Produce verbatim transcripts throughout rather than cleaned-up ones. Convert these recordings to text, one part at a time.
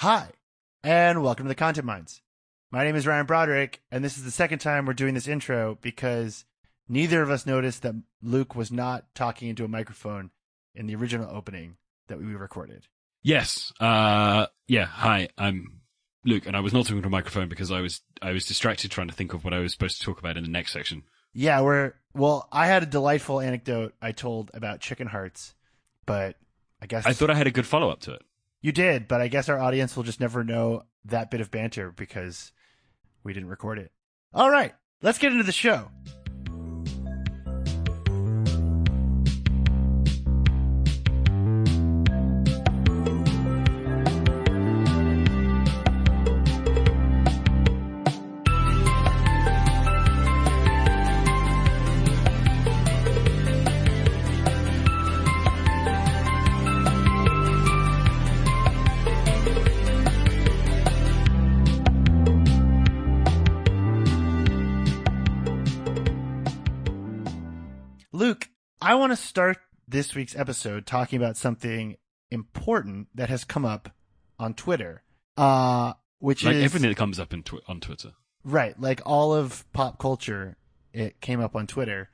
Hi, and welcome to the Content Minds. My name is Ryan Broderick, and this is the second time we're doing this intro because neither of us noticed that Luke was not talking into a microphone in the original opening that we recorded. Yes. Uh, yeah. Hi, I'm Luke, and I was not talking to a microphone because I was I was distracted trying to think of what I was supposed to talk about in the next section. Yeah, we're well. I had a delightful anecdote I told about chicken hearts, but I guess I thought I had a good follow up to it. You did, but I guess our audience will just never know that bit of banter because we didn't record it. All right, let's get into the show. I want to start this week's episode talking about something important that has come up on Twitter, uh, which like is everything that comes up in tw- on Twitter, right? Like all of pop culture, it came up on Twitter.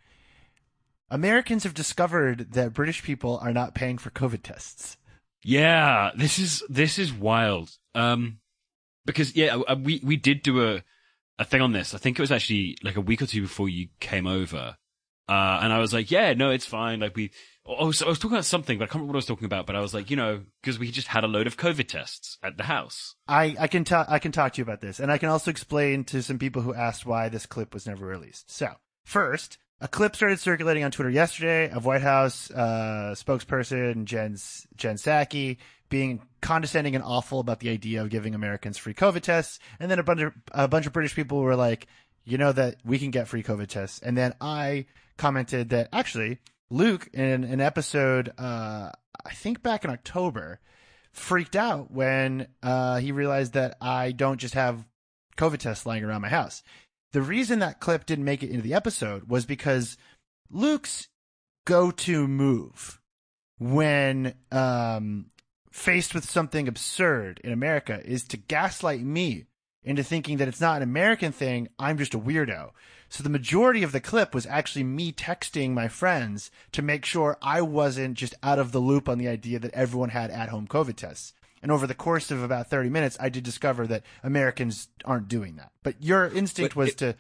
Americans have discovered that British people are not paying for COVID tests. Yeah, this is this is wild. Um, because yeah, we we did do a a thing on this. I think it was actually like a week or two before you came over. Uh, and I was like, yeah, no, it's fine. Like we, oh, so I was talking about something, but I can't remember what I was talking about, but I was like, you know, cause we just had a load of COVID tests at the house. I, I can talk, I can talk to you about this. And I can also explain to some people who asked why this clip was never released. So first, a clip started circulating on Twitter yesterday of White House, uh, spokesperson Jen, Jen Psaki being condescending and awful about the idea of giving Americans free COVID tests. And then a bunch of, a bunch of British people were like, you know, that we can get free COVID tests. And then I commented that actually Luke in an episode, uh, I think back in October, freaked out when uh, he realized that I don't just have COVID tests lying around my house. The reason that clip didn't make it into the episode was because Luke's go-to move when um, faced with something absurd in America is to gaslight me into thinking that it's not an American thing, I'm just a weirdo. So the majority of the clip was actually me texting my friends to make sure I wasn't just out of the loop on the idea that everyone had at-home COVID tests. And over the course of about thirty minutes, I did discover that Americans aren't doing that. But your instinct but was it, to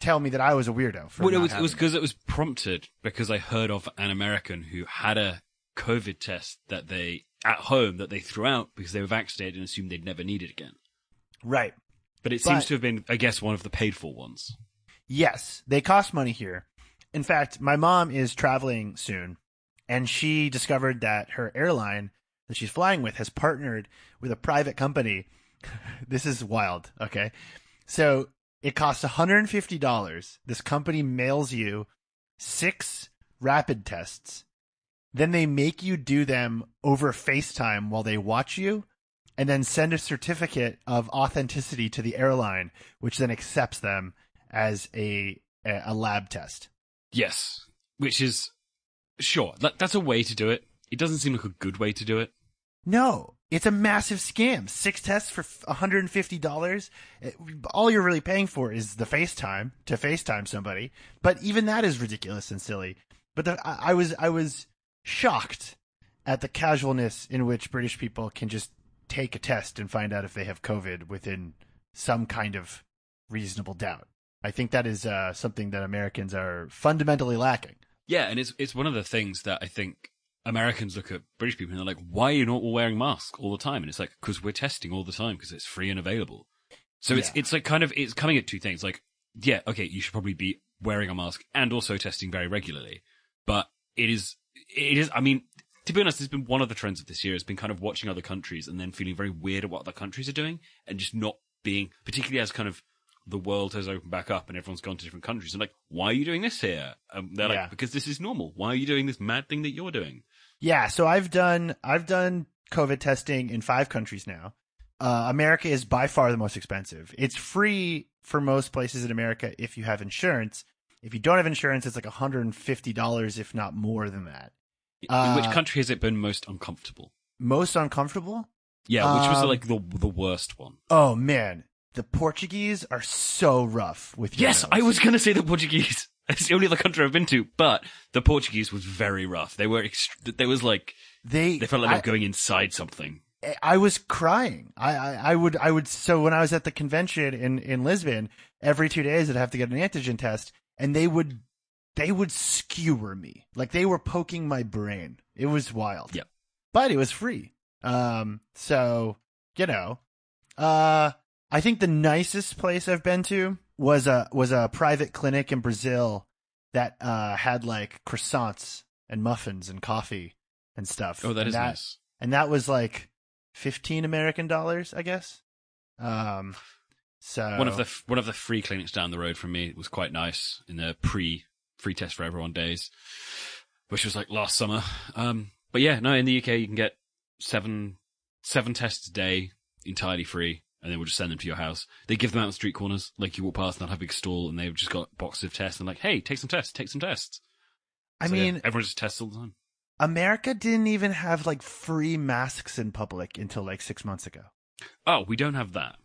tell me that I was a weirdo. For well, it was, it was because it was prompted because I heard of an American who had a COVID test that they at home that they threw out because they were vaccinated and assumed they'd never need it again. Right. But it but, seems to have been, I guess, one of the paid-for ones. Yes, they cost money here. In fact, my mom is traveling soon, and she discovered that her airline that she's flying with has partnered with a private company. This is wild, okay? So it costs one hundred fifty dollars. This company mails you six rapid tests. Then they make you do them over FaceTime while they watch you, and then send a certificate of authenticity to the airline, which then accepts them as a a lab test. Yes, which is, sure, that, that's a way to do it. It doesn't seem like a good way to do it. No, it's a massive scam. Six tests for one hundred fifty dollars. All you're really paying for is the FaceTime, to FaceTime somebody. But even that is ridiculous and silly. But the, I, I was I was shocked at the casualness in which British people can just take a test and find out if they have COVID within some kind of reasonable doubt. I think that is uh, something that Americans are fundamentally lacking. Yeah, and it's it's one of the things that I think Americans look at British people and they're like, why are you not all wearing masks all the time? And it's like, because we're testing all the time because it's free and available. So it's yeah. it's like kind of, it's coming at two things. Like, yeah, okay, you should probably be wearing a mask and also testing very regularly. But it is, it is, I mean, to be honest, it's been one of the trends of this year. It's been kind of watching other countries and then feeling very weird at what other countries are doing and just not being, particularly as kind of the world has opened back up and everyone's gone to different countries. And like, why are you doing this here? Um, they're yeah. like, because this is normal. Why are you doing this mad thing that you're doing? Yeah. So I've done, I've done COVID testing in five countries now. Uh, America is by far the most expensive. It's free for most places in America if you have insurance. If you don't have insurance, it's like one hundred fifty dollars, if not more than that. In which country has it been most uncomfortable? Uh, most uncomfortable? Yeah, which um, was like the the worst one. Oh man, the Portuguese are so rough with your yes, nose. I was going to say the Portuguese. It's the only other country I've been to, but the Portuguese was very rough. They were ext- there was like they they felt like I, they were going inside something. I was crying. I, I, I would I would so when I was at the convention in, in Lisbon, every two days I'd have to get an antigen test, and they would they would skewer me. Like they were poking my brain. It was wild. Yeah. But it was free. Um so, you know. Uh I think the nicest place I've been to was a was a private clinic in Brazil that uh had like croissants and muffins and coffee and stuff. Oh, that and is that, nice. And that was like Fifteen American dollars, I guess. Um, so one of the one of the free clinics down the road from me was quite nice in the pre free test for everyone days, which was like last summer. Um, but yeah, no, in the U K you can get seven seven tests a day entirely free, and they will just send them to your house. They give them out on street corners, like you walk past and they'll have a big stall, and they've just got boxes of tests and like, hey, take some tests, take some tests. I so, mean, yeah, everyone just tests all the time. America didn't even have, like, free masks in public until, like, six months ago. Oh, we don't have that.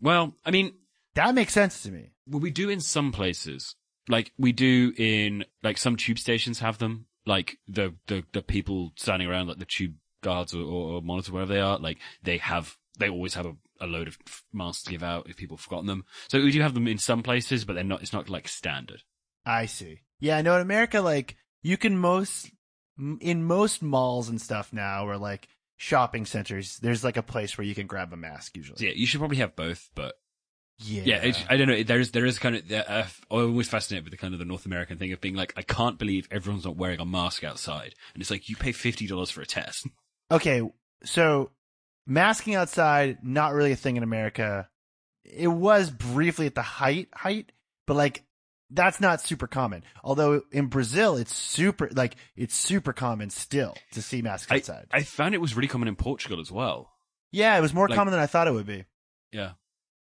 Well, I mean... That makes sense to me. Well, we do in some places. Like, we do in, like, some tube stations have them. Like, the the, the people standing around, like, the tube guards or, or, or monitor, wherever they are, like, they have... They always have a, a load of masks to give out if people have forgotten them. So we do have them in some places, but they're not. It's not, like, standard. I see. Yeah, I know in America, like, you can most... In most malls and stuff now, or like shopping centers, there's like a place where you can grab a mask usually. Yeah, you should probably have both, but yeah, yeah. It, I don't know. There is there is kind of uh, I'm always fascinated with the kind of the North American thing of being like, I can't believe everyone's not wearing a mask outside, and it's like you pay fifty dollars for a test. Okay, so masking outside, not really a thing in America. It was briefly at the height height, but like. That's not super common. Although in Brazil, it's super like it's super common still to see masks I, outside. I found it was really common in Portugal as well. Yeah, it was more like, common than I thought it would be. Yeah,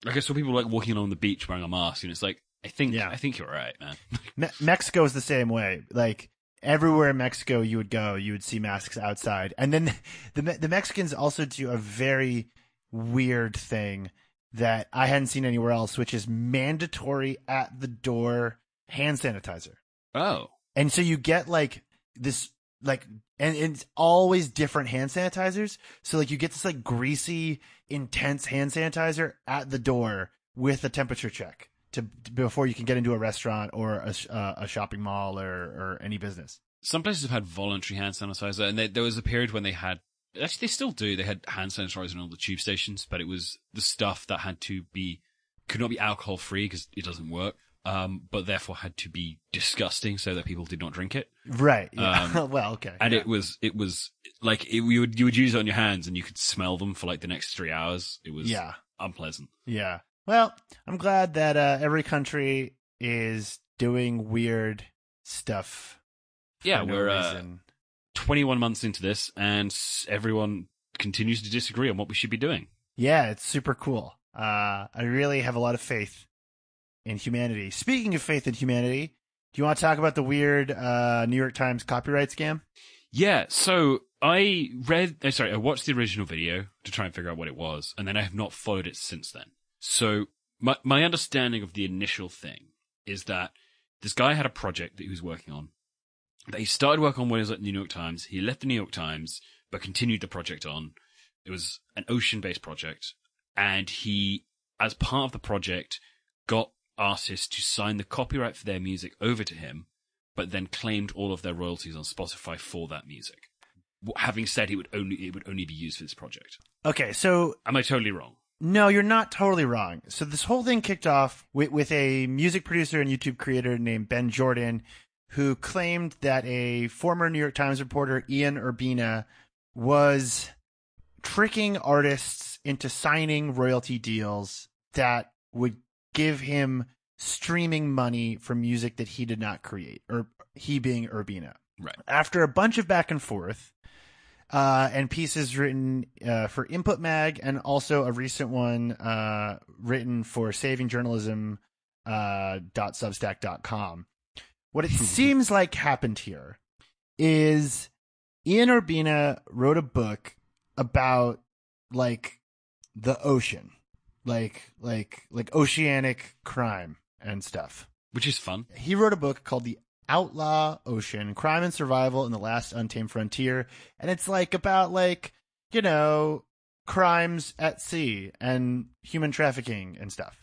like I saw people like walking along the beach wearing a mask, and it's like I think yeah. I think you're right, man. Me- Mexico is the same way. Like everywhere in Mexico you would go, you would see masks outside, and then the the Mexicans also do a very weird thing that I hadn't seen anywhere else, which is mandatory at the door hand sanitizer. Oh. And so you get like this, like, and, and it's always different hand sanitizers. So like you get this like greasy, intense hand sanitizer at the door with a temperature check to before you can get into a restaurant or a, uh, a shopping mall or, or any business. Some places have had voluntary hand sanitizer, and they, there was a period when they had Actually, they still do. They had hand sanitizer in all the tube stations, but it was the stuff that had to be, could not be alcohol free because it doesn't work, um, but therefore had to be disgusting so that people did not drink it. Right. Yeah. Um, well, okay. And yeah. it was, it was like, it, you would, you would use it on your hands and you could smell them for like the next three hours. It was yeah. unpleasant. Yeah. Well, I'm glad that uh, every country is doing weird stuff. For yeah. No we're, reason. Uh, twenty-one months into this, and everyone continues to disagree on what we should be doing. Yeah, it's super cool. Uh, I really have a lot of faith in humanity. Speaking of faith in humanity, do you want to talk about the weird uh, New York Times copyright scam? Yeah, so I read, oh, sorry, I watched the original video to try and figure out what it was, and then I have not followed it since then. So my my understanding of the initial thing is that this guy had a project that he was working on, that he started work on when he was at the New York Times. He left the New York Times, but continued the project on. It was an ocean-based project. And he, as part of the project, got artists to sign the copyright for their music over to him, but then claimed all of their royalties on Spotify for that music. Having said it would only, it would only be used for this project. Okay, so... Am I totally wrong? No, you're not totally wrong. So this whole thing kicked off with, with a music producer and YouTube creator named Ben Jordan, who claimed that a former New York Times reporter, Ian Urbina, was tricking artists into signing royalty deals that would give him streaming money for music that he did not create, or he being Urbina. Right. After a bunch of back and forth uh, and pieces written uh, for Input Mag, and also a recent one uh, written for saving journalism dot substack dot com, what it seems like happened here is Ian Urbina wrote a book about like the ocean, like like like oceanic crime and stuff, which is fun. He wrote a book called The Outlaw Ocean: Crime and Survival in the Last Untamed Frontier, and it's like about like you know crimes at sea and human trafficking and stuff.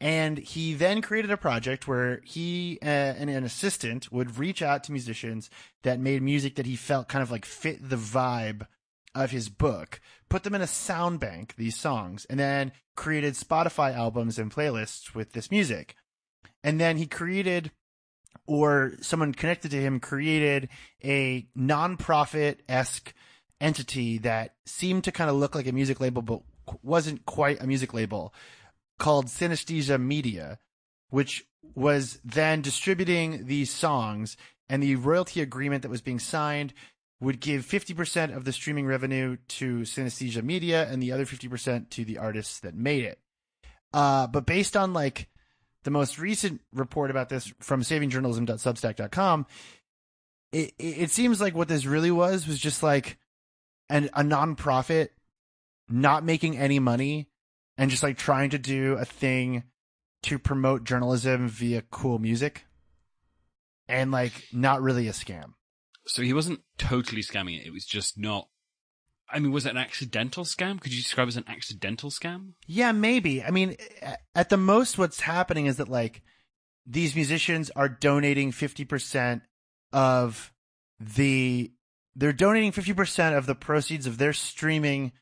And he then created a project where he uh, and an assistant would reach out to musicians that made music that he felt kind of like fit the vibe of his book, put them in a sound bank, these songs, and then created Spotify albums and playlists with this music. And then he created, or someone connected to him, created a nonprofit-esque entity that seemed to kind of look like a music label, but wasn't quite a music label, called Synesthesia Media, which was then distributing these songs, and the royalty agreement that was being signed would give fifty percent of the streaming revenue to Synesthesia Media and the other fifty percent to the artists that made it. Uh, but based on like the most recent report about this from saving journalism dot substack dot com, it, it seems like what this really was was just like an, a nonprofit not making any money and just like trying to do a thing to promote journalism via cool music, and like not really a scam. So he wasn't totally scamming it. It was just not, I mean, was it an accidental scam? Could you describe it as an accidental scam? Yeah, maybe. I mean, at the most what's happening is that like these musicians are donating fifty percent of the, they're donating fifty percent of the proceeds of their streaming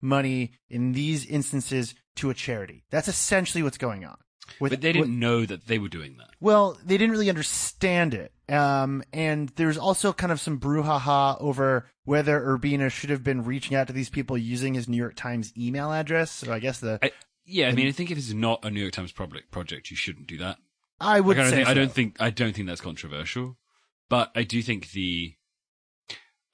money in these instances to a charity. That's essentially what's going on. With, but they didn't with, know that they were doing that. Well, they didn't really understand it. Um, and there's also kind of some brouhaha over whether Urbina should have been reaching out to these people using his New York Times email address. So I guess the... I, yeah, the, I mean, I think if it's not a New York Times project, project you shouldn't do that. I would like, I say think, so. I don't think I don't think that's controversial. But I do think the...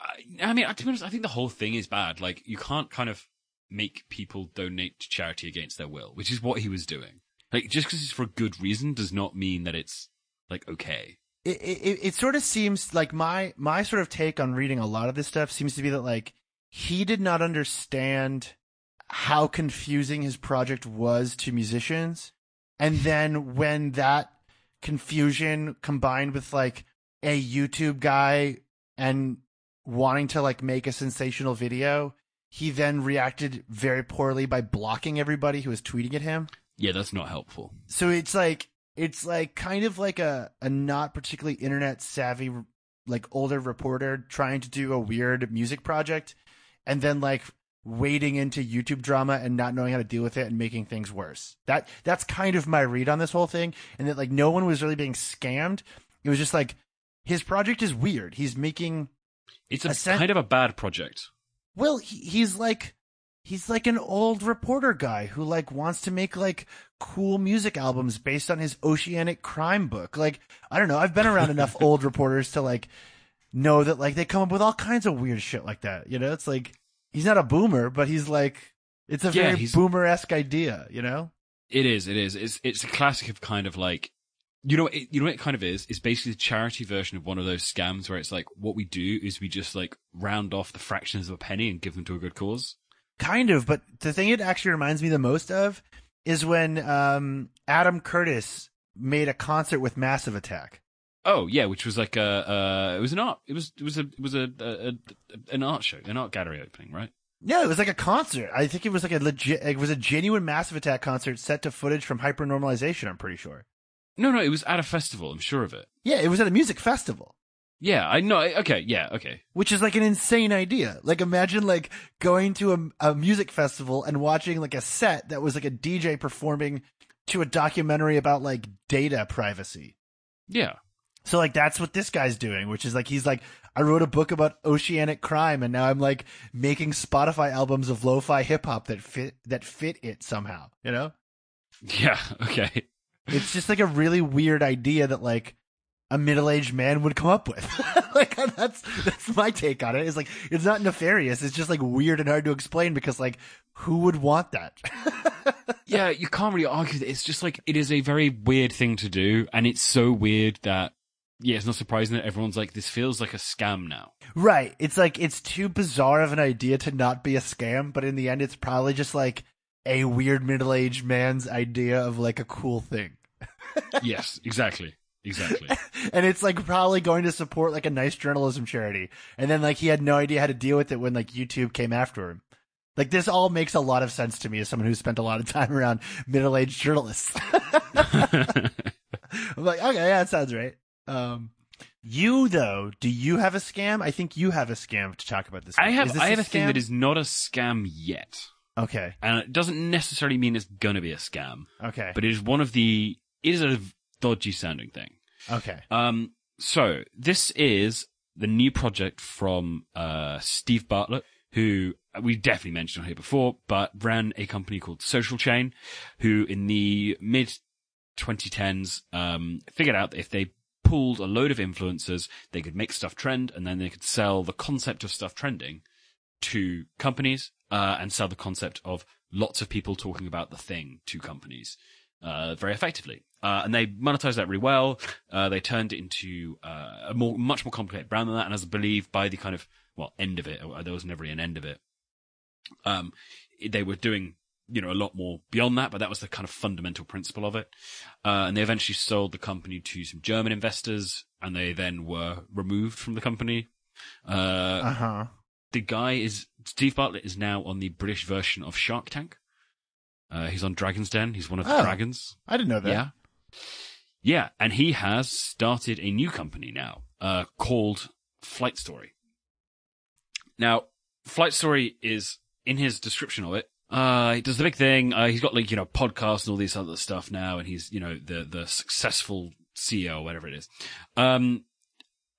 I, I mean, to be honest, I think the whole thing is bad. Like, you can't kind of make people donate to charity against their will, which is what he was doing. Like, just because it's for a good reason does not mean that it's, like, okay. It, it it sort of seems like my my sort of take on reading a lot of this stuff seems to be that, like, he did not understand how confusing his project was to musicians. And then when that confusion combined with, like, a YouTube guy and wanting to, like, make a sensational video, he then reacted very poorly by blocking everybody who was tweeting at him. Yeah, that's not helpful. So it's like it's like kind of like a, a not particularly internet savvy like older reporter trying to do a weird music project and then like wading into YouTube drama and not knowing how to deal with it and making things worse. That that's kind of my read on this whole thing, and that like no one was really being scammed. It was just like his project is weird. He's making It's a, a sen- kind of a bad project. Well, he, he's like He's like an old reporter guy who like wants to make like cool music albums based on his oceanic crime book. Like, I don't know. I've been around enough old reporters to like know that like they come up with all kinds of weird shit like that. You know, it's like he's not a boomer, but he's like it's a yeah, very he's... boomer-esque idea. You know, it is. It is. It's it's a classic of kind of like you know it, you know what it kind of is. It's basically the charity version of one of those scams where it's like what we do is we just like round off the fractions of a penny and give them to a good cause. Kind of, but the thing it actually reminds me the most of is when um, Adam Curtis made a concert with Massive Attack. Oh yeah, which was like a uh, it was an art it was it was a it was a, a, a an art show, an art gallery opening, right? Yeah, it was like a concert. I think it was like a legit it was a genuine Massive Attack concert set to footage from Hypernormalization. I'm pretty sure. No, no, it was at a festival. I'm sure of it. Yeah, it was at a music festival. Yeah, I know. Okay, yeah, okay. Which is like an insane idea. Like, imagine like going to a, a music festival and watching like a set that was like a D J performing to a documentary about like data privacy. Yeah. So like that's what this guy's doing, which is like he's like, I wrote a book about oceanic crime, and now I'm like making Spotify albums of lo-fi hip hop that fit that fit it somehow. You know? Yeah. Okay. It's just like a really weird idea that like a middle-aged man would come up with. Like that's that's my take on it. It's like it's not nefarious. It's just like weird and hard to explain because like who would want that? Yeah, you can't really argue that. It's just like it is a very weird thing to do, and it's so weird that yeah, it's not surprising that everyone's like, this feels like a scam now. Right. It's like, it's too bizarre of an idea to not be a scam, but in the end, it's probably just like a weird middle-aged man's idea of like a cool thing. Yes, exactly. Exactly. And it's like probably going to support like a nice journalism charity. And then like he had no idea how to deal with it when like YouTube came after him. Like this all makes a lot of sense to me as someone who spent a lot of time around middle-aged journalists. I'm like, okay, yeah, that sounds right. Um, you though, do you have a scam? I think you have a scam to talk about this. I have, I have a thing that is not a scam yet. Okay. And it doesn't necessarily mean it's going to be a scam. Okay. But it is one of the, it is a dodgy sounding thing. Okay. Um, so this is the new project from, uh, Steve Bartlett, who we definitely mentioned on here before, but ran a company called Social Chain, who in the mid twenty tens, um, figured out that if they pulled a load of influencers, they could make stuff trend, and then they could sell the concept of stuff trending to companies, uh, and sell the concept of lots of people talking about the thing to companies, uh, very effectively. Uh, and they monetized that really well. Uh, they turned it into, uh, a more, much more complicated brand than that. And as I believe by the kind of, well, end of it, there was never really an end of it. Um, they were doing, you know, a lot more beyond that, but that was the kind of fundamental principle of it. Uh, and they eventually sold the company to some German investors, and they then were removed from the company. Uh, uh-huh. The guy is, Steve Bartlett is now on the British version of Shark Tank. Uh, he's on Dragon's Den. He's one of the oh, dragons. I didn't know that. Yeah. Yeah. And he has started a new company now, uh, called Flight Story. Now, Flight Story is in his description of it. Uh, he does the big thing. Uh, he's got like, you know, podcasts and all this other stuff now. And he's, you know, the, the successful C E O, or whatever it is. Um,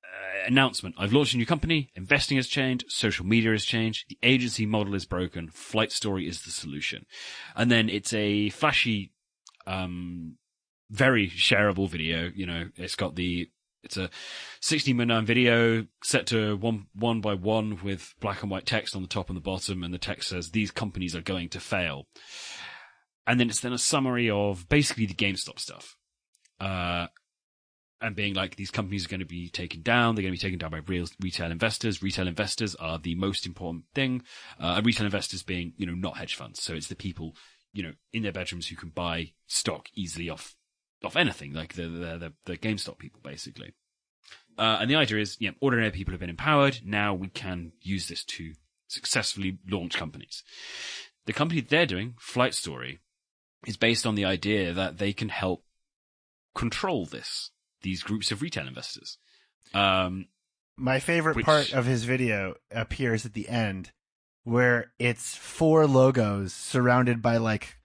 uh, announcement. I've launched a new company. Investing has changed. Social media has changed. The agency model is broken. Flight Story is the solution. And then it's a flashy, um, very shareable video. You know, it's got the, it's a sixteen by nine video set to one, one by one with black and white text on the top and the bottom. And the text says, these companies are going to fail. And then it's then a summary of basically the GameStop stuff. Uh, and being like, these companies are going to be taken down. They're going to be taken down by real retail investors. Retail investors are the most important thing. Uh, retail investors being, you know, not hedge funds. So it's the people, you know, in their bedrooms who can buy stock easily off, off anything, like the, the, the, the GameStop people, basically. Uh, and the idea is, yeah, ordinary people have been empowered. Now we can use this to successfully launch companies. The company they're doing, Flight Story, is based on the idea that they can help control this, these groups of retail investors. Um, My favorite which... part of his video appears at the end, where it's four logos surrounded by like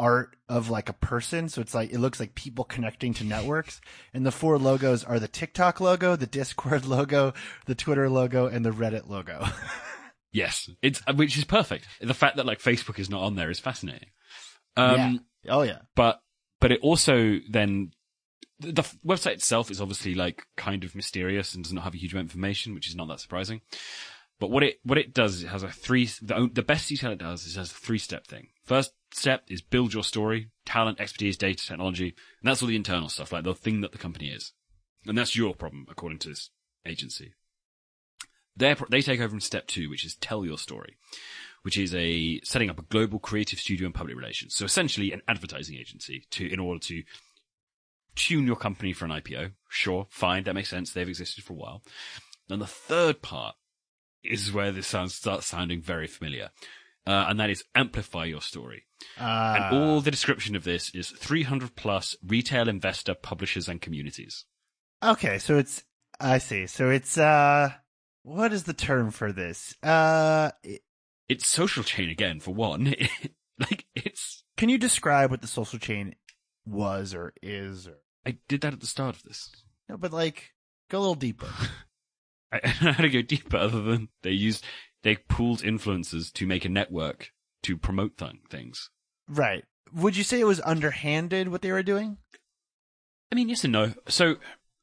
art of like a person, so it's like it looks like people connecting to networks, and the four logos are the TikTok logo, the Discord logo, the Twitter logo, and the Reddit logo. Yes, it's which is perfect. The fact that like Facebook is not on there is fascinating. Um yeah. Oh yeah. But but it also then the website itself is obviously like kind of mysterious and does not have a huge amount of information, which is not that surprising. But what it what it does is it has a three the the best detail it does is it has a three step thing. First step is build your story, talent, expertise, data, technology, and that's all the internal stuff, like the thing that the company is, and that's your problem according to this agency. They they take over in step two, which is tell your story, which is a setting up a global creative studio and public relations, so essentially an advertising agency to in order to tune your company for an I P O. Sure, fine, that makes sense. They've existed for a while. And the third part is where this sounds starts sounding very familiar. Uh, and that is amplify your story. Uh, and all the description of this is three hundred plus retail investor publishers and communities. Okay. So it's, I see. So it's, uh, what is the term for this? Uh, it, it's Social Chain again, for one. Like it's, can you describe what the Social Chain was or is? Or... I did that at the start of this. No, but like go a little deeper. I don't know how to go deeper other than they used, they pooled influencers to make a network to promote th- things. Right. Would you say it was underhanded what they were doing? I mean, yes and no. So,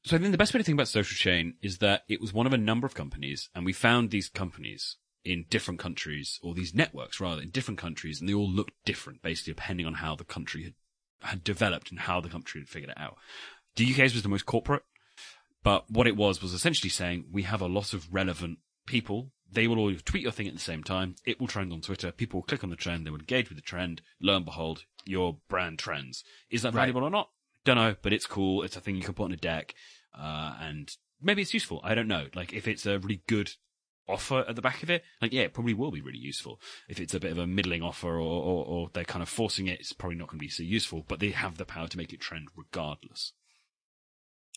so I think the best way to think about Social Chain is that it was one of a number of companies, and we found these companies in different countries, or these networks rather, in different countries, and they all looked different, basically depending on how the country had, had developed and how the country had figured it out. The U K's was the most corporate. But what it was was essentially saying, we have a lot of relevant people. They will all tweet your thing at the same time. It will trend on Twitter. People will click on the trend. They will engage with the trend. Lo and behold, your brand trends. Is that valuable right. or not? Don't know, but it's cool. It's a thing you can put on a deck. Uh, and maybe it's useful. I don't know. Like, if it's a really good offer at the back of it, like, yeah, it probably will be really useful. If it's a bit of a middling offer or, or, or they're kind of forcing it, it's probably not going to be so useful, but they have the power to make it trend regardless.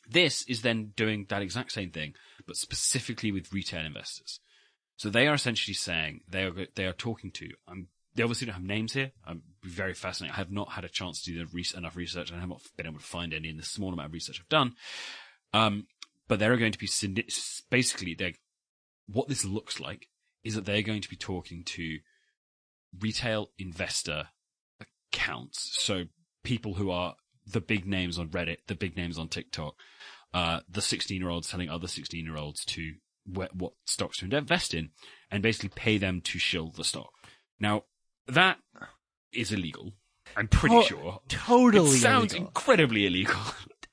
This is then doing that exact same thing, but specifically with retail investors. So they are essentially saying they are they are talking to. Um, they obviously don't have names here. I'm very fascinated. I have not had a chance to do enough research, and I have not been able to find any in the small amount of research I've done. Um, but there are going to be basically they. What this looks like is that they're going to be talking to retail investor accounts, so people who are the big names on Reddit, the big names on TikTok, uh, the sixteen-year-olds telling other sixteen-year-olds to wh- what stocks to invest in, and basically pay them to shill the stock. Now, that is illegal. I'm pretty oh, sure. Totally illegal. It sounds illegal. incredibly illegal.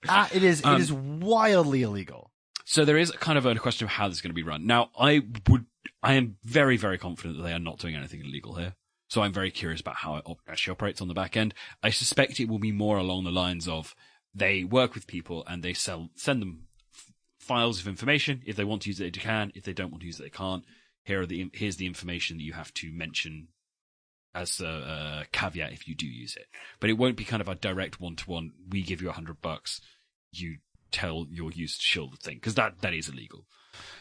ah, it is. It um, is wildly illegal. So there is kind of a question of how this is going to be run. Now, I would, I am very, very confident that they are not doing anything illegal here. So I'm very curious about how it actually operates on the back end. I suspect it will be more along the lines of they work with people and they sell, send them f- files of information. If they want to use it, they can. If they don't want to use it, they can't. Here are the, here's the information that you have to mention as a, a caveat if you do use it. But it won't be kind of a direct one-to-one. We give you a hundred bucks. You tell your user to shill the thing, because that, that is illegal.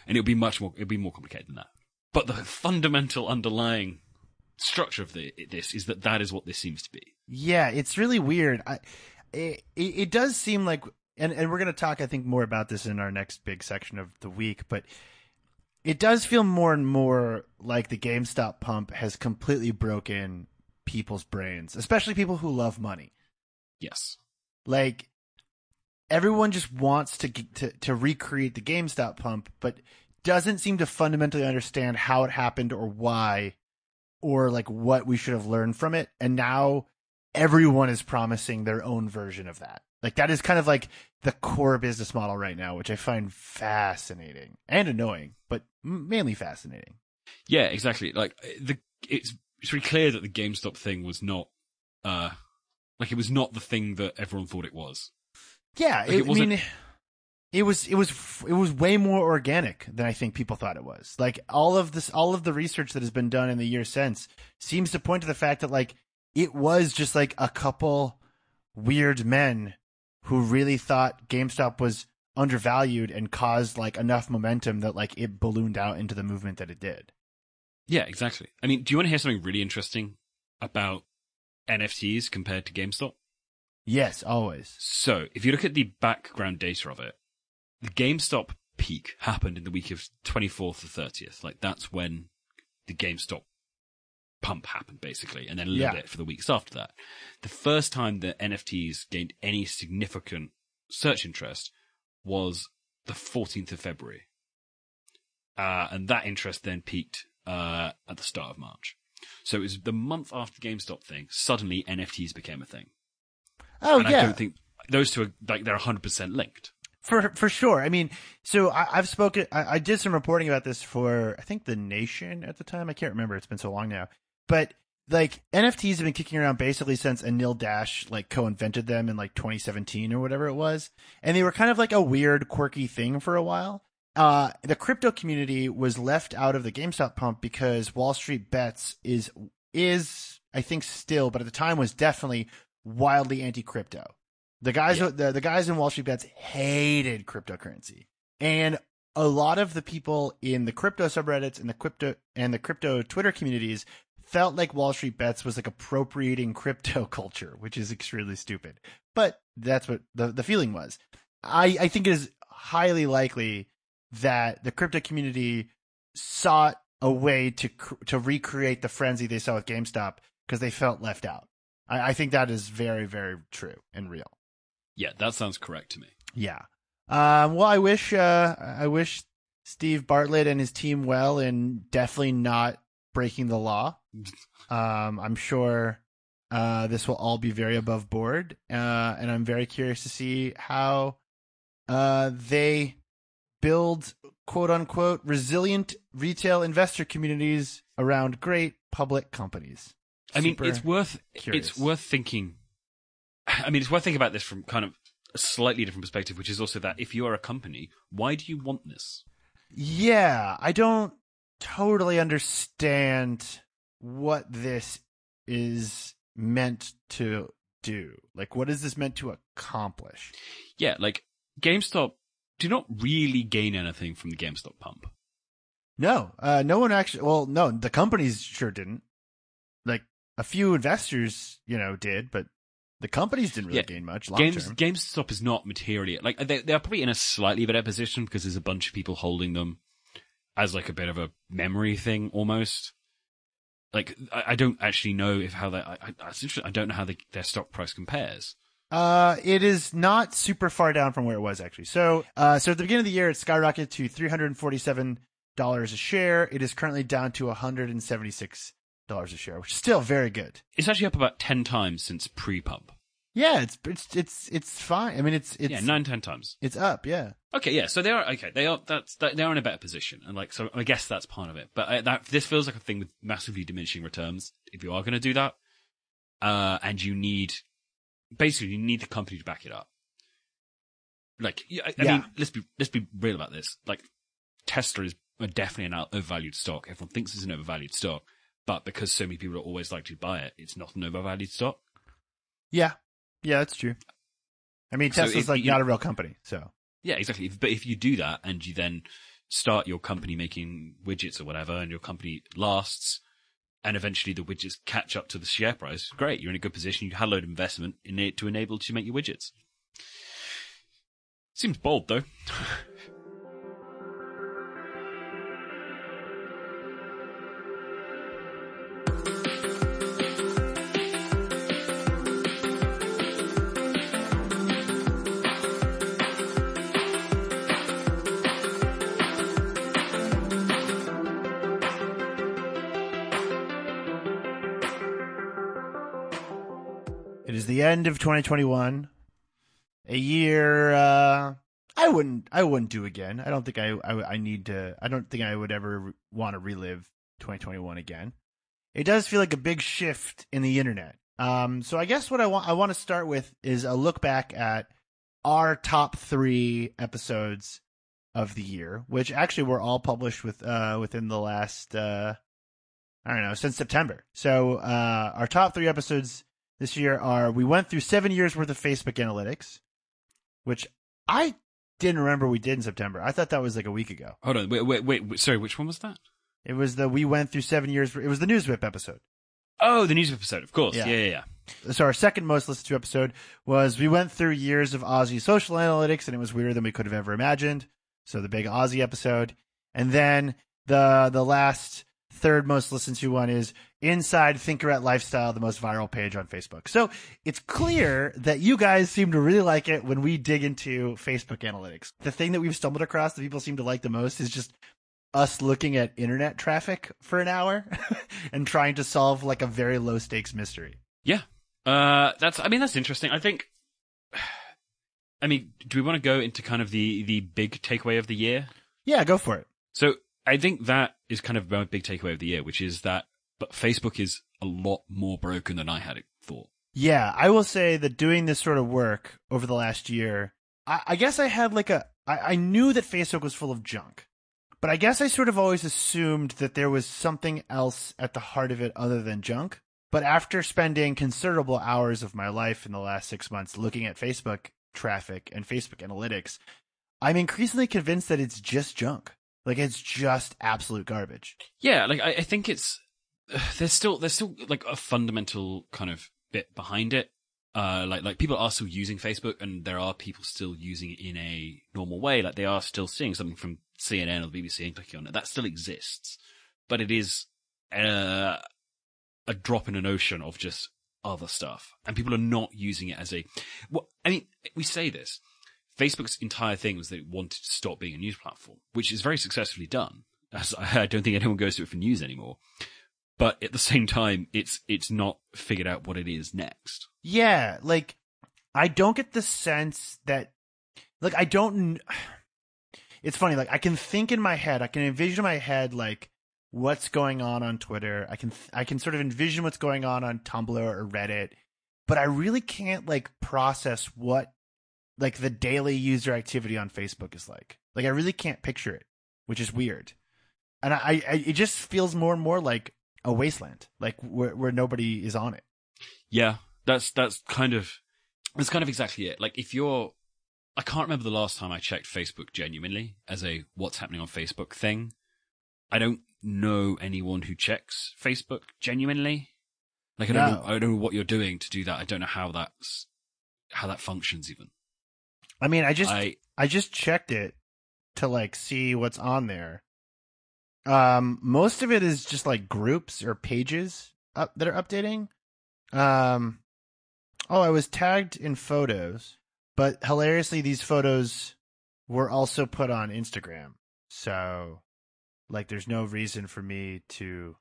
And it'll be much more, it'll be more complicated than that. But the fundamental underlying structure of the, this is that that is what this seems to be. Yeah, it's really weird. I, it, it does seem like, and, and we're going to talk, I think, more about this in our next big section of the week, but it does feel more and more like the GameStop pump has completely broken people's brains, especially people who love money. Yes. Like, everyone just wants to, to to recreate the GameStop pump, but doesn't seem to fundamentally understand how it happened or why, or like what we should have learned from it. And now everyone is promising their own version of that. Like, that is kind of like the core business model right now, which I find fascinating and annoying, but mainly fascinating. Yeah, exactly. Like, the it's it's really clear that the GameStop thing was not uh like it was not the thing that everyone thought it was. Yeah, like it, it I mean, it was it was it was way more organic than I think people thought it was. Like, all of this, all of the research that has been done in the year since seems to point to the fact that, like, it was just like a couple weird men who really thought GameStop was undervalued and caused like enough momentum that like it ballooned out into the movement that it did. Yeah, exactly. I mean, do you want to hear something really interesting about N F Ts compared to GameStop? Yes, always. So, if you look at the background data of it, the GameStop peak happened in the week of twenty-fourth to thirtieth. Like, that's when the GameStop pump happened, basically, and then a little yeah. bit for the weeks after that. The first time that N F Ts gained any significant search interest was the fourteenth of February. Uh, and that interest then peaked uh, at the start of March. So it was the month after the GameStop thing, suddenly N F Ts became a thing. Oh, and yeah. I don't think those two are, like, they're one hundred percent linked. For for sure. I mean, so I, I've spoken, I, I did some reporting about this for, I think, The Nation at the time. I can't remember. It's been so long now. But, like, N F Ts have been kicking around basically since Anil Dash, like, co-invented them in, like, twenty seventeen or whatever it was. And they were kind of like a weird, quirky thing for a while. Uh, the crypto community was left out of the GameStop pump because Wall Street Bets is, is I think, still, but at the time was definitely wildly anti-crypto. The guys, yeah. the, the guys in Wall Street Bets hated cryptocurrency, and a lot of the people in the crypto subreddits and the crypto and the crypto Twitter communities felt like Wall Street Bets was like appropriating crypto culture, which is extremely stupid. But that's what the the feeling was. I I think it is highly likely that the crypto community sought a way to to recreate the frenzy they saw with GameStop because they felt left out. I think that is very, very true and real. Yeah, that sounds correct to me. Yeah. Um, well, I wish uh, I wish Steve Bartlett and his team well in definitely not breaking the law. Um, I'm sure uh, this will all be very above board, uh, and I'm very curious to see how uh, they build quote unquote resilient retail investor communities around great public companies. I Super mean, it's worth curious. it's worth thinking. I mean, it's worth thinking about this from kind of a slightly different perspective, which is also that if you are a company, why do you want this? Yeah, I don't totally understand what this is meant to do. Like, what is this meant to accomplish? Yeah, like GameStop do not really gain anything from the GameStop pump. No, uh, no one actually. Well, no, the companies sure didn't. Like a few investors, you know, did, but the companies didn't really yeah. gain much long Games, term. GameStop is not materially like they they're probably in a slightly better position because there's a bunch of people holding them as like a bit of a memory thing almost. Like I, I don't actually know if how that I, I, it's interesting, I don't know how the, their stock price compares. Uh, it is not super far down from where it was actually. So, uh, so at the beginning of the year, it skyrocketed to three hundred forty-seven dollars a share. It is currently down to one hundred seventy-six dollars a share, which is still very good. It's actually up about ten times since pre-pump. Yeah, it's it's it's it's fine. I mean, it's it's yeah, nine ten times. It's up, yeah. Okay, yeah. So they are okay. They are that's they are in a better position, and like so, I guess that's part of it. But I, that this feels like a thing with massively diminishing returns. If you are going to do that, uh, and you need. Basically, you need the company to back it up. Like, I, I yeah. mean, let's be let's be real about this. Like, Tesla is definitely an overvalued stock. Everyone thinks it's an overvalued stock, but because so many people are always likely to buy it, it's not an overvalued stock. Yeah, yeah, that's true. I mean, Tesla's so if, like you, not a real company, so yeah, exactly. But if you do that and you then start your company making widgets or whatever, and your company lasts. And eventually the widgets catch up to the share price. Great, you're in a good position. You had a load of investment in it to enable to make your widgets. Seems bold, though. The end of twenty twenty-one, a year uh, I wouldn't I wouldn't do again. I don't think I, I I need to. I don't think I would ever want to relive twenty twenty-one again. It does feel like a big shift in the internet. Um, so I guess what I want I want to start with is a look back at our top three episodes of the year, which actually were all published with uh, within the last uh, I don't know since September. So uh, our top three episodes. This year are, we went through seven years worth of Facebook analytics, which I didn't remember we did in September. I thought that was like a week ago. Hold on. Wait, wait, wait. Sorry. Which one was that? It was the, we went through seven years. It was the Newswhip episode. Oh, the Newswhip episode. Of course. Yeah. Yeah, yeah, yeah. So our second most listened to episode was, we went through years of Aussie social analytics and it was weirder than we could have ever imagined. So the big Aussie episode. And then the, the last third most listened to one is Inside Thinkerette Lifestyle, the most viral page on Facebook. So it's clear that you guys seem to really like it when we dig into Facebook analytics. The thing that we've stumbled across that people seem to like the most is just us looking at internet traffic for an hour and trying to solve like a very low stakes mystery. Yeah. Uh, that's, I mean, that's interesting. I think, I mean, do we want to go into kind of the, the big takeaway of the year? Yeah, go for it. So I think that is kind of my big takeaway of the year, which is that but Facebook is a lot more broken than I had thought. Yeah, I will say that doing this sort of work over the last year, I, I guess I had like a, I, I knew that Facebook was full of junk, but I guess I sort of always assumed that there was something else at the heart of it other than junk. But after spending considerable hours of my life in the last six months looking at Facebook traffic and Facebook analytics, I'm increasingly convinced that it's just junk. Like it's just absolute garbage. Yeah, like I, I think it's, There's still there's still like a fundamental kind of bit behind it. Uh, like like people are still using Facebook, and there are people still using it in a normal way. Like they are still seeing something from C N N or the B B C and clicking on it. That still exists, but it is uh, a drop in an ocean of just other stuff, and people are not using it as a. Well, I mean, we say this. Facebook's entire thing was that it wanted to stop being a news platform, which is very successfully done. As I don't think anyone goes to it for news anymore. But at the same time, it's it's not figured out what it is next. Yeah, like, I don't get the sense that, like, I don't, it's funny. Like I can think in my head, I can envision in my head like what's going on on Twitter. I can I can sort of envision what's going on on Tumblr or Reddit, but I really can't like process what like the daily user activity on Facebook is like. Like I really can't picture it, which is weird. And I, I it just feels more and more like a wasteland, like where where nobody is on it. Yeah, that's that's kind of that's kind of exactly it. Like if you're, I can't remember the last time I checked Facebook genuinely as a what's happening on Facebook thing. I don't know anyone who checks Facebook genuinely. Like I don't no. know, I don't know what you're doing to do that. I don't know how that's how that functions even. I mean, I just I, I just checked it to like see what's on there. Um, most of it is just like groups or pages up that are updating. Um, oh, I was tagged in photos, but hilariously, these photos were also put on Instagram. So, like, there's no reason for me to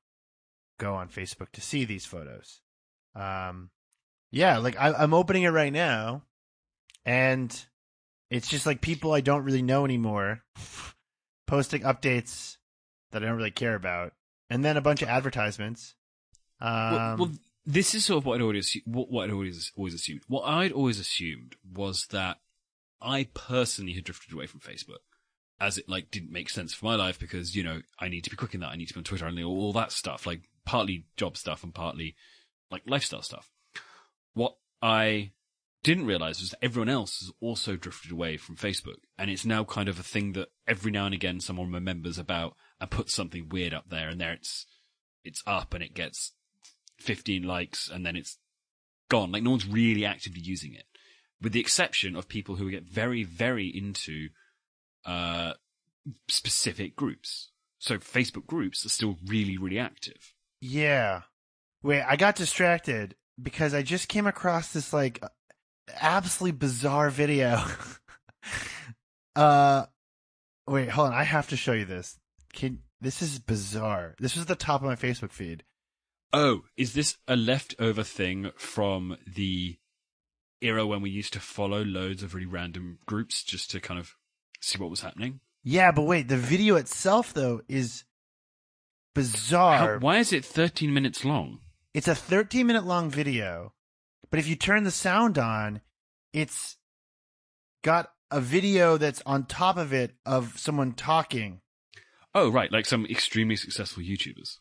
go on Facebook to see these photos. Um, yeah, like I, I'm opening it right now, and it's just like people I don't really know anymore posting updates that I don't really care about, and then a bunch of advertisements. Um, well, well, this is sort of what I'd always what, what I'd always always assumed. What I'd always assumed was that I personally had drifted away from Facebook, as it like didn't make sense for my life because you know I need to be quick in that. I need to be on Twitter and all, all that stuff, like partly job stuff and partly like lifestyle stuff. What I didn't realize was that everyone else has also drifted away from Facebook, and it's now kind of a thing that every now and again someone remembers about. I put something weird up there, and there it's it's up, and it gets fifteen likes, and then it's gone. Like, no one's really actively using it, with the exception of people who get very, very into uh, specific groups. So Facebook groups are still really, really active. Yeah. Wait, I got distracted because I just came across this, like, absolutely bizarre video. uh, wait, hold on. I have to show you this. Can, this is bizarre. This was the top of my Facebook feed. Oh, is this a leftover thing from the era when we used to follow loads of really random groups just to kind of see what was happening? Yeah, but wait, the video itself, though, is bizarre. How, why is it thirteen minutes long? It's a thirteen-minute long video, but if you turn the sound on, it's got a video that's on top of it of someone talking. Oh, right, like some extremely successful YouTubers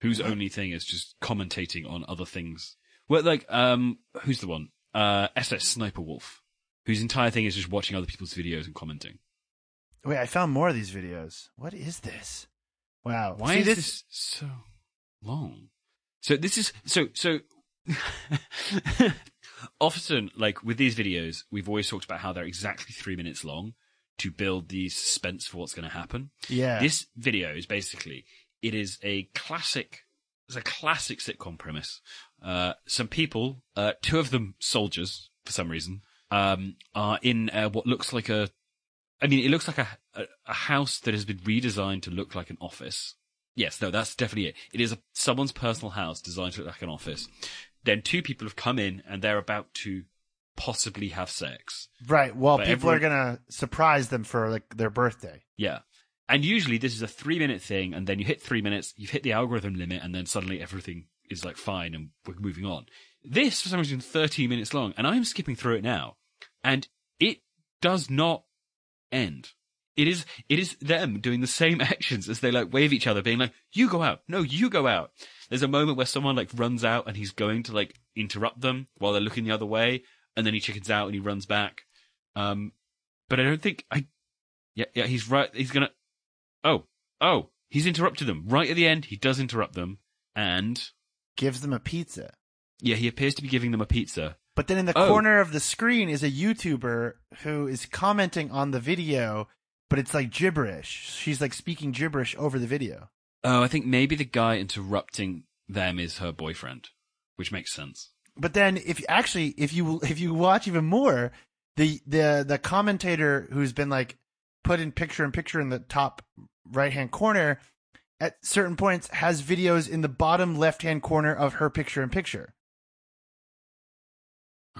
whose only thing is just commentating on other things. Well, like, um, who's the one? Uh, S S Sniper Wolf, whose entire thing is just watching other people's videos and commenting. Wait, I found more of these videos. What is this? Wow. Why See, is this... this so long? So this is, so, so, often, like, with these videos, we've always talked about how they're exactly three minutes long, to build the suspense for what's going to happen. Yeah. This video is basically, it is a classic, it's a classic sitcom premise. Uh, some people, uh, two of them soldiers for some reason, um, are in uh, what looks like a, I mean, it looks like a, a, a house that has been redesigned to look like an office. Yes, no, that's definitely it. It is a, someone's personal house designed to look like an office. Then two people have come in and they're about to possibly have sex. Right. Well, but people everyone... are going to surprise them for like their birthday. Yeah. And usually this is a three minute thing. And then you hit three minutes, you've hit the algorithm limit, and then suddenly everything is like fine and we're moving on. This for some reason, thirteen minutes long, and I'm skipping through it now, and it does not end. It is, it is them doing the same actions as they like wave each other being like, you go out. No, you go out. There's a moment where someone like runs out and he's going to like interrupt them while they're looking the other way. And then he chickens out and he runs back. Um, but I don't think I, yeah, yeah, he's right. He's going to, oh, oh, he's interrupted them right at the end. He does interrupt them and gives them a pizza. Yeah. He appears to be giving them a pizza, but then in the oh. corner of the screen is a YouTuber who is commenting on the video, but it's like gibberish. She's like speaking gibberish over the video. Oh, I think maybe the guy interrupting them is her boyfriend, which makes sense. But then, if actually, if you if you watch even more, the the the commentator who's been like put in picture in picture in the top right hand corner, at certain points has videos in the bottom left hand corner of her picture in picture.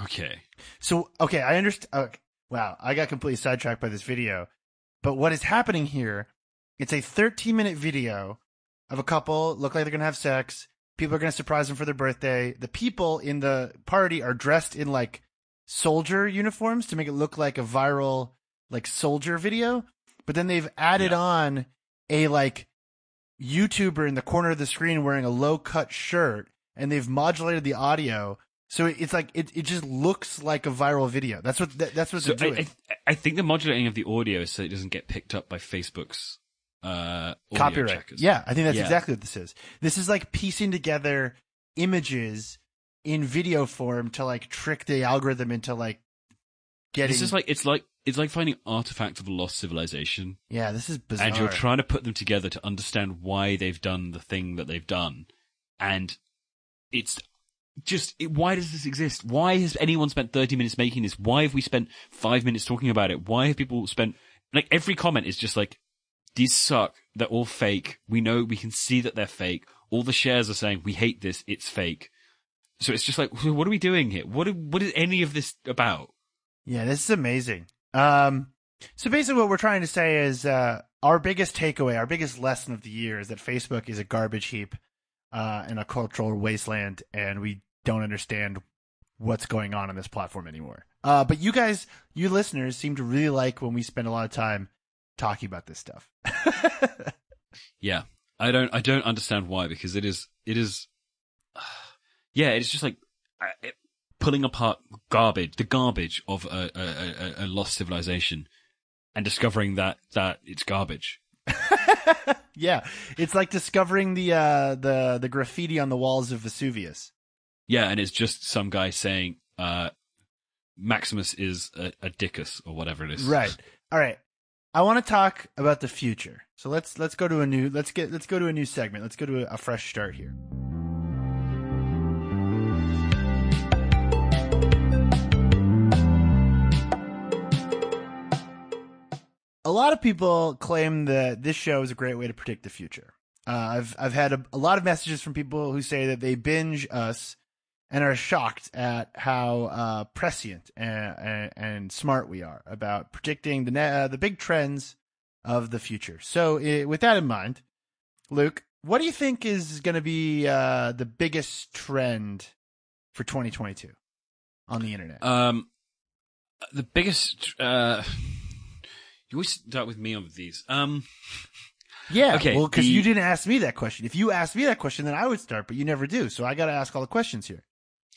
Okay. So okay, I understand. Okay. Wow, I got completely sidetracked by this video. But what is happening here, it's a thirteen minute video of a couple, look like they're going to have sex. People are going to surprise them for their birthday. The people in the party are dressed in like soldier uniforms to make it look like a viral like soldier video. But then they've added yeah. on a like YouTuber in the corner of the screen wearing a low cut shirt, and they've modulated the audio. So it's like it, it just looks like a viral video. That's what that, that's what so they're doing. I, I, I think the modulating of the audio is so it doesn't get picked up by Facebook's uh, audio copyright checkers. Yeah, I think that's yeah. exactly what this is. This is like piecing together images in video form to like trick the algorithm into like getting. This is like it's like it's like finding artifacts of a lost civilization. Yeah, this is bizarre. And you're trying to put them together to understand why they've done the thing that they've done, and it's. Just, it, why does this exist? Why has anyone spent thirty minutes making this? Why have we spent five minutes talking about it? Why have people spent, like, every comment is just like, these suck. They're all fake. We know, we can see that they're fake. All the shares are saying, we hate this. It's fake. So it's just like, what are we doing here? What, what is any of this about? Yeah, this is amazing. Um, so basically what we're trying to say is, uh, our biggest takeaway, our biggest lesson of the year is that Facebook is a garbage heap, uh, and a cultural wasteland. And we don't understand what's going on on this platform anymore. Uh, but you guys, you listeners seem to really like when we spend a lot of time talking about this stuff. yeah. I don't, I don't understand why, because it is, it is, uh, yeah, it's just like uh, it, pulling apart garbage, the garbage of a, a, a, a lost civilization and discovering that, that it's garbage. yeah. It's like discovering the, uh, the, the graffiti on the walls of Vesuvius. Yeah, and it's just some guy saying uh, Maximus is a, a dickus or whatever it is. Right. All right. I want to talk about the future. So let's let's go to a new let's get let's go to a new segment. Let's go to a, a fresh start here. A lot of people claim that this show is a great way to predict the future. Uh, I've I've had a, a lot of messages from people who say that they binge us and are shocked at how uh, prescient and, and, and smart we are about predicting the uh, the big trends of the future. So it, with that in mind, Luke, what do you think is going to be uh, the biggest trend for twenty twenty-two on the internet? Um, the biggest uh, you always start with me on these. Um, yeah, okay, well, because the... you didn't ask me that question. If you asked me that question, then I would start, but you never do. So I got to ask all the questions here.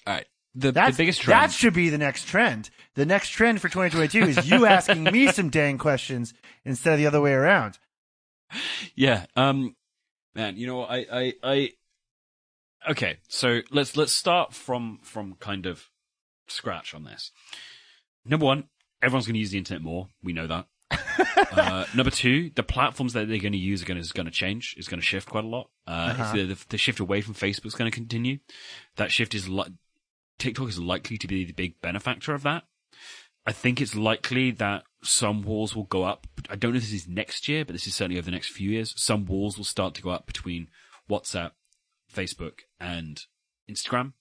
All right. The, the biggest trend. That should be the next trend. The next trend for twenty twenty-two is you asking me some dang questions instead of the other way around. Yeah. Um, man, you know, I, I, I, okay. So let's, let's start from, from kind of scratch on this. Number one, everyone's going to use the internet more. We know that. uh, number two, the platforms that they're going to use are going to, is going to change. It's going to shift quite a lot. Uh, uh-huh. the, the, the shift away from Facebook is going to continue. That shift is li- TikTok is likely to be the big benefactor of that. I think it's likely that some walls will go up. I don't know if this is next year, but this is certainly over the next few years. Some walls will start to go up between WhatsApp, Facebook, and Instagram,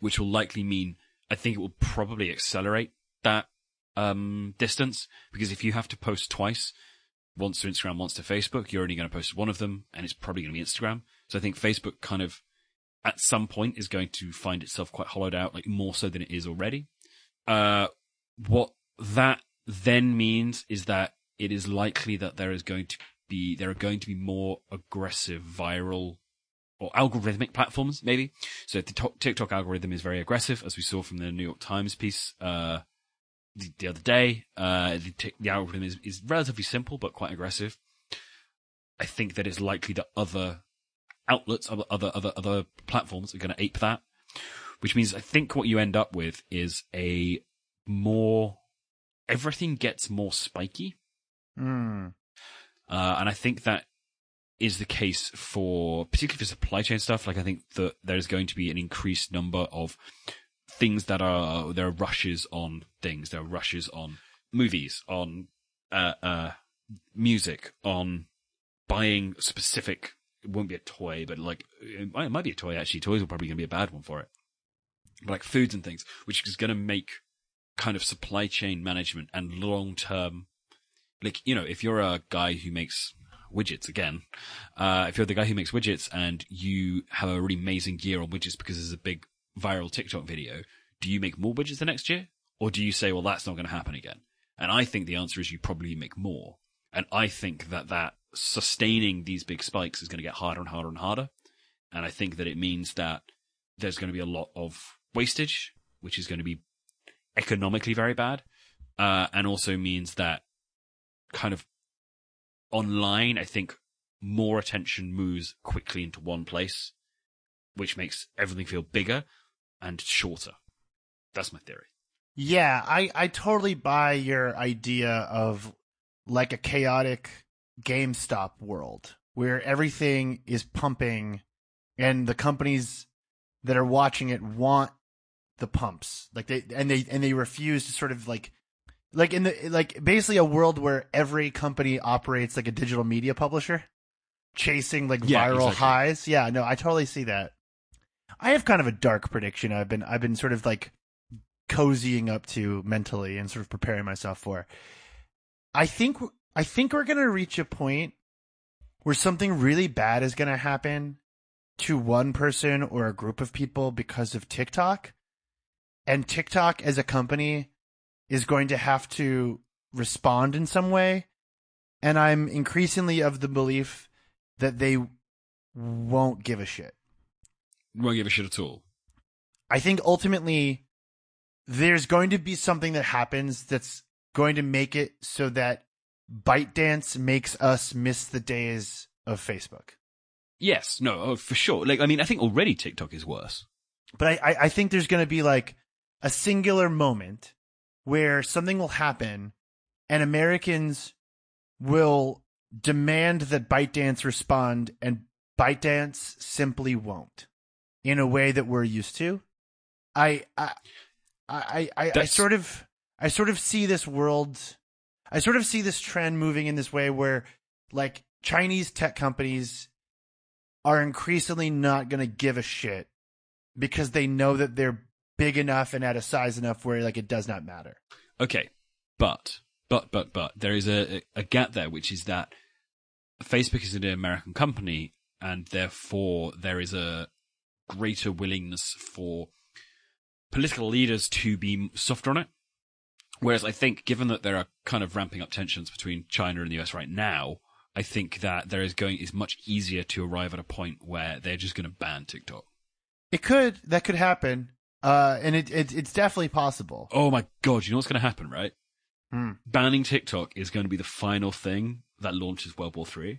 which will likely mean, I think it will probably accelerate that Um, distance, because if you have to post twice, once to Instagram, once to Facebook, you're only going to post one of them, and it's probably going to be Instagram. So I think Facebook kind of, at some point, is going to find itself quite hollowed out, like more so than it is already. Uh, what that then means is that it is likely that there is going to be, there are going to be more aggressive viral or algorithmic platforms, maybe. So the t- TikTok algorithm is very aggressive, as we saw from the New York Times piece, uh, the other day, uh, the, t- the algorithm is, is relatively simple, but quite aggressive. I think that it's likely that other outlets, other, other, other, other platforms are going to ape that, which means I think what you end up with is a more, everything gets more spiky. Mm. Uh, and I think that is the case for, particularly for supply chain stuff. Like I think that there's going to be an increased number of things that are, there are rushes on things, there are rushes on movies, on uh, uh, music, on buying specific, it won't be a toy, but like, it might, it might be a toy actually, toys are probably going to be a bad one for it, but like foods and things, which is going to make kind of supply chain management and long-term like, you know, if you're a guy who makes widgets again, uh, if you're the guy who makes widgets and you have a really amazing year on widgets because there's a big viral TikTok video, do you make more widgets the next year? Or do you say, well, that's not going to happen again? And I think the answer is you probably make more. And I think that that sustaining these big spikes is going to get harder and harder and harder. And I think that it means that there's going to be a lot of wastage, which is going to be economically very bad, uh, and also means that kind of online, I think more attention moves quickly into one place, which makes everything feel bigger and shorter. That's my theory. Yeah, I, I totally buy your idea of like a chaotic GameStop world where everything is pumping and the companies that are watching it want the pumps, like they and they and they refuse to sort of like like in the like basically a world where every company operates like a digital media publisher chasing like yeah, viral exactly. highs. Yeah, no, I totally see that. I have kind of a dark prediction I've been I've been sort of like cozying up to mentally and sort of preparing myself for. I think I think we're going to reach a point where something really bad is going to happen to one person or a group of people because of TikTok. And TikTok as a company is going to have to respond in some way. And I'm increasingly of the belief that they won't give a shit. Won't give a shit at all. I think ultimately there's going to be something that happens that's going to make it so that ByteDance makes us miss the days of Facebook. Yes. No, oh, for sure. Like, I mean, I think already TikTok is worse. But I, I think there's going to be like a singular moment where something will happen and Americans will demand that ByteDance respond, and ByteDance simply won't in a way that we're used to. I I I, I, I sort of I sort of see this world I sort of see this trend moving in this way where like Chinese tech companies are increasingly not going to give a shit because they know that they're big enough and at a size enough where like it does not matter. Okay, but, but, but, but, there is a, a gap there, which is that Facebook is an American company, and therefore there is a greater willingness for political leaders to be softer on it. Whereas I think, given that there are kind of ramping up tensions between China and the U S right now, I think that there is going, it's much easier to arrive at a point where they're just going to ban TikTok. It could. That could happen. Uh, and it, it it's definitely possible. Oh, my God. You know what's going to happen, right? Mm. Banning TikTok is going to be the final thing that launches World War Three.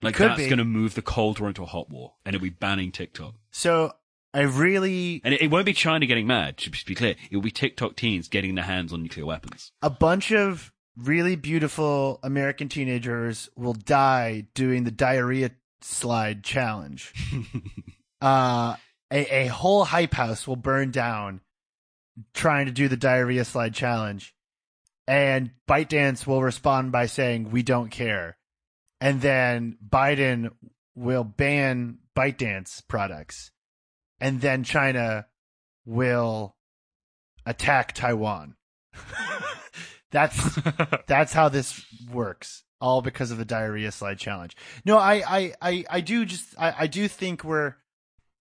Like, that's going to move the Cold War into a hot war. And it'll be banning TikTok. So, I really... And it, it won't be China getting mad, to be clear. It'll be TikTok teens getting their hands on nuclear weapons. A bunch of really beautiful American teenagers will die doing the diarrhea slide challenge. uh... A, a whole hype house will burn down trying to do the diarrhea slide challenge, and ByteDance will respond by saying, we don't care. And then Biden will ban ByteDance products. And then China will attack Taiwan. that's, that's how this works, all because of the diarrhea slide challenge. No, I, I, I, I do just, I, I do think we're,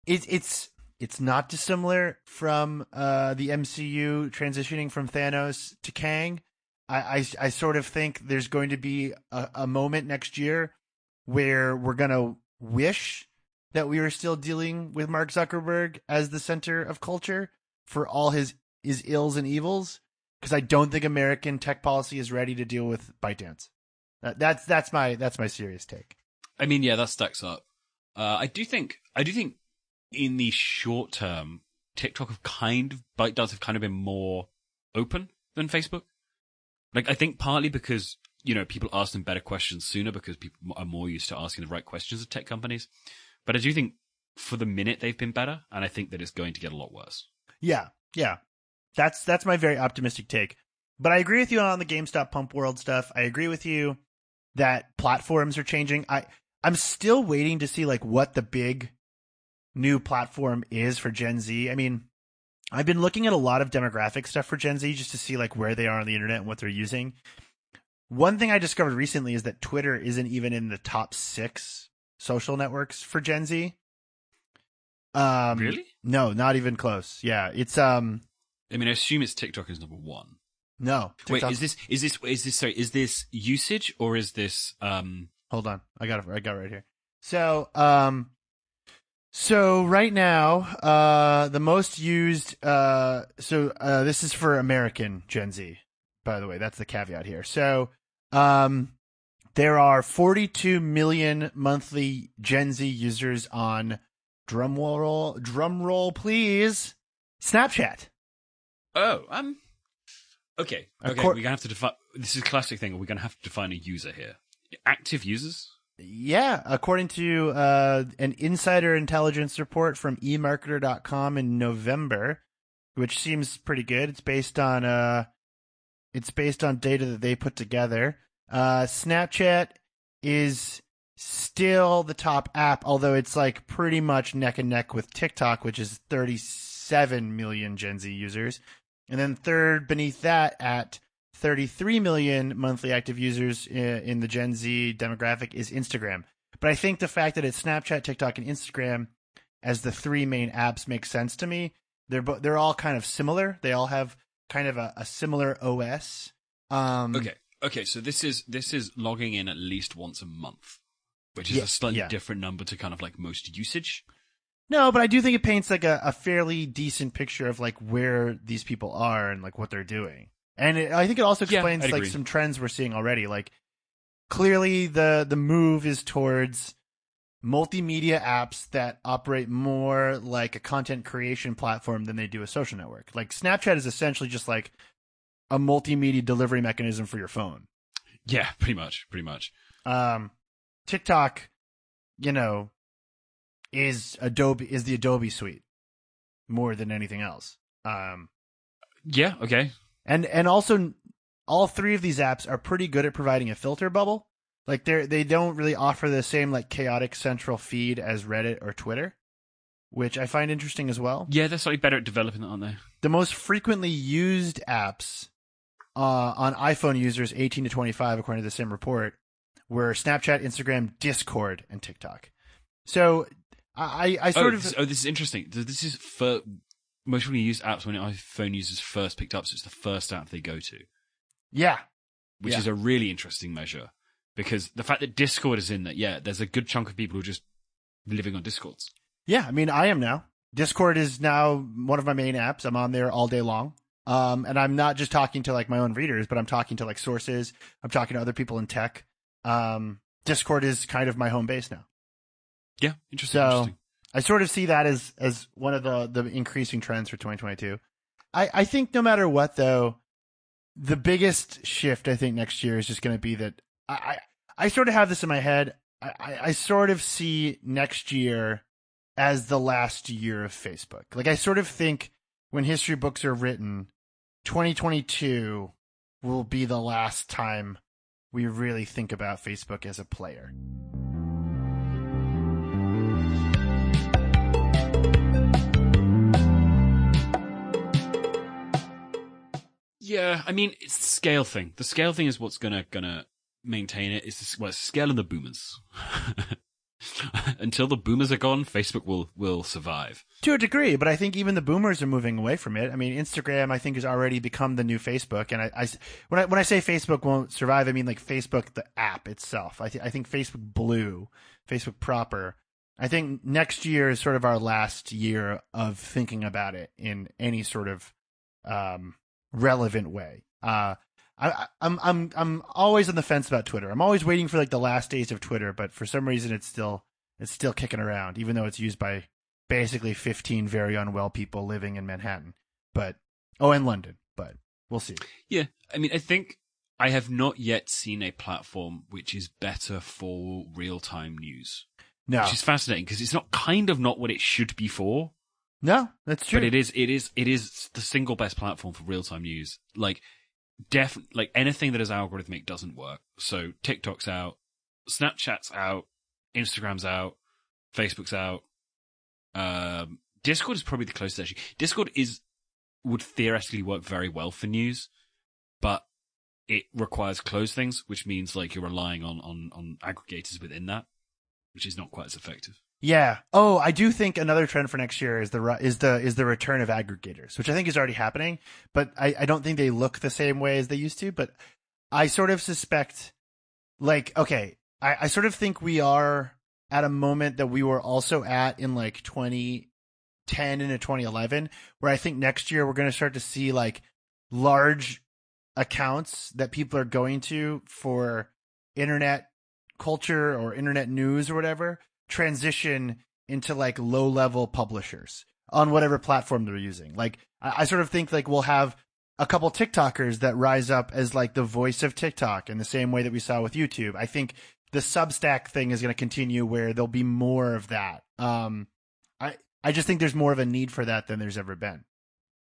It's it's it's not dissimilar from uh, the M C U transitioning from Thanos to Kang. I, I, I sort of think there's going to be a, a moment next year where we're going to wish that we were still dealing with Mark Zuckerberg as the center of culture for all his, his ills and evils, because I don't think American tech policy is ready to deal with ByteDance. That, that's that's my that's my serious take. I mean, yeah, that stacks up. Uh, I do think I do think. In the short term, TikTok have kind of, ByteDance have kind of been more open than Facebook. Like, I think partly because, you know, people ask them better questions sooner because people are more used to asking the right questions of tech companies. But I do think for the minute they've been better, and I think that it's going to get a lot worse. Yeah, yeah. That's, that's my very optimistic take. But I agree with you on the GameStop pump world stuff. I agree with you that platforms are changing. I, I'm still waiting to see, like, what the big... new platform is for Gen Z. I mean, I've been looking at a lot of demographic stuff for Gen Z just to see like where they are on the internet and what they're using. One thing I discovered recently is that Twitter isn't even in the top six social networks for Gen Z. Um, really? No, not even close. Yeah, it's. Um, I mean, I assume it's TikTok is number one. No. TikTok's... Wait, is this is this is this sorry? Is this usage or is this? Um... Hold on, I got it. I got it right here. So, um, so right now, uh, the most used. Uh, so uh, this is for American Gen Z, by the way. That's the caveat here. So, um, there are forty-two million monthly Gen Z users on. Drum roll, drum roll, please. Snapchat. Oh, um, okay, okay. Cor- we're gonna have to define. This is a classic thing. We're gonna have to define a user here. Active users. Yeah, according to uh, an insider intelligence report from e marketer dot com in November, which seems pretty good. It's based on uh, it's based on data that they put together. Uh, Snapchat is. Still the top app, although it's like pretty much neck and neck with TikTok, which is thirty-seven million Gen Z users. And then third beneath that at thirty-three million monthly active users in the Gen Z demographic is Instagram. But I think the fact that it's Snapchat, TikTok, and Instagram as the three main apps makes sense to me. They're they're all kind of similar. They all have kind of a, a similar O S. Um, okay. Okay. So this is this is logging in at least once a month. Which is yeah, a slightly yeah. different number to kind of like most usage. No, but I do think it paints like a, a fairly decent picture of like where these people are and like what they're doing. And it, I think it also explains yeah, like agree. some trends we're seeing already. Like clearly the, the move is towards multimedia apps that operate more like a content creation platform than they do a social network. Like Snapchat is essentially just like a multimedia delivery mechanism for your phone. Yeah, pretty much, pretty much. Um, TikTok, you know, is Adobe is the Adobe suite more than anything else. Um, yeah, okay. And and also, all three of these apps are pretty good at providing a filter bubble. Like they they don't really offer the same like chaotic central feed as Reddit or Twitter, which I find interesting as well. Yeah, they're slightly better at developing that, aren't they? The most frequently used apps uh, on iPhone users eighteen to twenty-five, according to the same report. Were Snapchat, Instagram, Discord, and TikTok. So I, I sort oh, of... This, oh, this is interesting. This is for most people use apps when iPhone users first picked up, so it's the first app they go to. Yeah. Which yeah. is a really interesting measure. Because the fact that Discord is in that, yeah, there's a good chunk of people who are just living on Discords. Yeah, I mean, I am now. Discord is now one of my main apps. I'm on there all day long. Um, and I'm not just talking to like my own readers, but I'm talking to like sources. I'm talking to other people in tech. Um, Discord is kind of my home base now. Yeah, interesting. So interesting. I sort of see that as, as one of the, the increasing trends for twenty twenty-two. I, I think no matter what, though, the biggest shift I think next year is just going to be that I, I I sort of have this in my head. I, I, I sort of see next year as the last year of Facebook. Like I sort of think when history books are written, twenty twenty-two will be the last time we really think about Facebook as a player. Yeah, I mean, it's the scale thing. The scale thing is what's gonna gonna maintain it. It's the well, it's scale and the boomers. Until the boomers are gone, Facebook will will survive to a degree. But I think even the boomers are moving away from it. I mean, Instagram I think has already become the new Facebook. And I, I when I when I say Facebook won't survive, I mean like Facebook the app itself. I th- I think Facebook Blue, Facebook proper. I think next year is sort of our last year of thinking about it in any sort of um, relevant way. Uh, I, I'm I'm I'm always on the fence about Twitter. I'm always waiting for like the last days of Twitter, but for some reason it's still it's still kicking around, even though it's used by basically fifteen very unwell people living in Manhattan, but oh, and London. But we'll see. Yeah, I mean, I think I have not yet seen a platform which is better for real-time news. No, which is fascinating because it's not kind of not what it should be for. No, that's true. But it is it is it is the single best platform for real-time news. Like. Def like anything that is algorithmic doesn't work. So TikTok's out, Snapchat's out, Instagram's out, Facebook's out. Um, Discord is probably the closest actually. Discord is would theoretically work very well for news, but it requires closed things, which means like you're relying on, on, on aggregators within that, which is not quite as effective. Yeah. Oh, I do think another trend for next year is the is the is the return of aggregators, which I think is already happening, but I, I don't think they look the same way as they used to. But I sort of suspect, like, okay, I, I sort of think we are at a moment that we were also at in like twenty ten into twenty eleven, where I think next year we're going to start to see like large accounts that people are going to for internet culture or internet news or whatever transition into like low level publishers on whatever platform they're using. Like I, I sort of think like we'll have a couple TikTokers that rise up as like the voice of TikTok in the same way that we saw with YouTube. I think the Substack thing is going to continue where there'll be more of that. Um, I, I just think there's more of a need for that than there's ever been.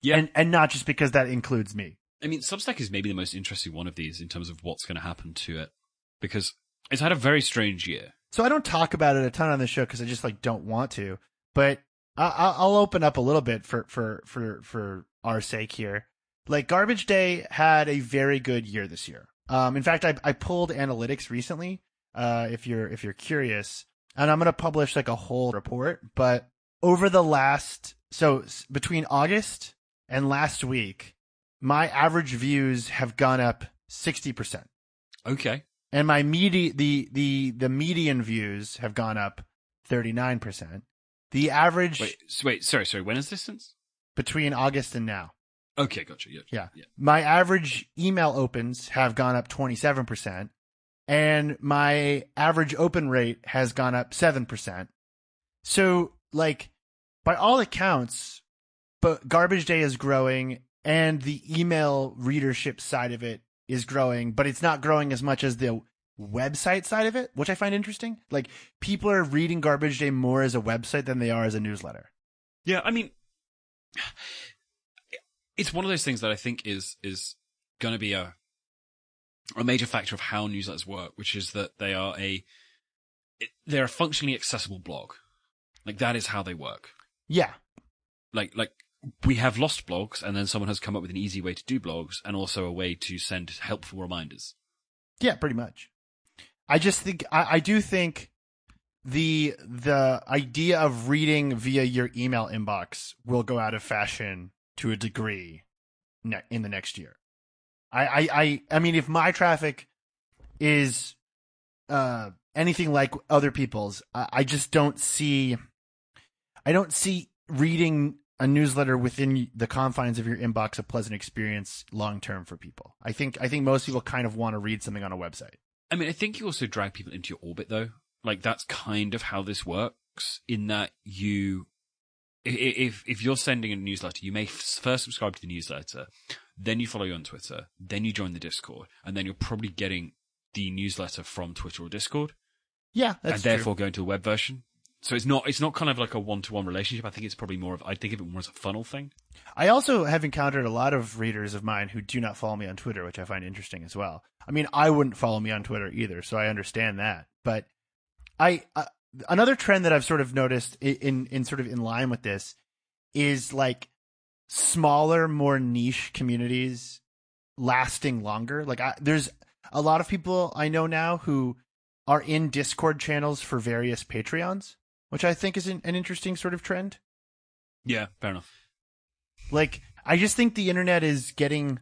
Yeah. And, and not just because that includes me. I mean, Substack is maybe the most interesting one of these in terms of what's going to happen to it, because it's had a very strange year. So I don't talk about it a ton on the show because I just like don't want to, but I- I'll open up a little bit for, for, for, for our sake here. Like Garbage Day had a very good year this year. Um, in fact, I, I pulled analytics recently. Uh, if you're, if you're curious, and I'm going to publish like a whole report, but over the last, so between August and last week, my average views have gone up sixty percent. Okay. And my media, the, the, the median views have gone up thirty-nine percent. The average. Wait, wait, sorry, sorry. When is this since? Between August and now. Okay. Gotcha. Yeah. Yeah. yeah. My average email opens have gone up twenty-seven percent and my average open rate has gone up seven percent. So like by all accounts, but Garbage Day is growing. And the email readership side of it is growing, but it's not growing as much as the website side of it, which I find interesting. Like people are reading Garbage Day more as a website than they are as a newsletter. Yeah. I mean, it's one of those things that I think is, is going to be a, a major factor of how newsletters work, which is that they are a, they're a functionally accessible blog. Like that is how they work. Yeah. Like, like. We have lost blogs, and then someone has come up with an easy way to do blogs and also a way to send helpful reminders. Yeah, pretty much. I just think, I, I do think the, the idea of reading via your email inbox will go out of fashion to a degree ne- in the next year. I, I, I, I mean, if my traffic is, uh, anything like other people's, I, I just don't see, I don't see reading a newsletter within the confines of your inbox a pleasant experience long-term for people. I think, I think most people kind of want to read something on a website. I mean, I think you also drag people into your orbit though. Like that's kind of how this works in that you, if, if you're sending a newsletter, you may first subscribe to the newsletter, then you follow you on Twitter, then you join the Discord, and then you're probably getting the newsletter from Twitter or Discord. Yeah. That's and true. Therefore going to the web version. So it's not, it's not kind of like a one-to-one relationship. I think it's probably more of, I think of it more as a funnel thing. I also have encountered a lot of readers of mine who do not follow me on Twitter, which I find interesting as well. I mean, I wouldn't follow me on Twitter either, so I understand that. But I, uh, another trend that I've sort of noticed in, in, in sort of in line with this is like smaller, more niche communities lasting longer. Like I, there's a lot of people I know now who are in Discord channels for various Patreons, which I think is an, an interesting sort of trend. Yeah, fair enough. Like, I just think the internet is getting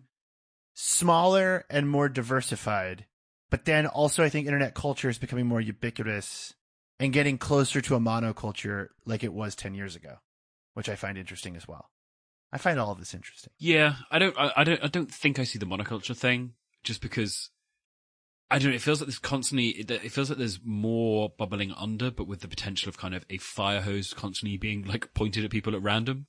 smaller and more diversified, but then also I think internet culture is becoming more ubiquitous and getting closer to a monoculture like it was ten years ago, which I find interesting as well. I find all of this interesting. Yeah, I don't, I, I don't, I don't think I see the monoculture thing just because I don't know, it feels like this constantly, it feels like there's more bubbling under, but with the potential of kind of a fire hose constantly being like pointed at people at random.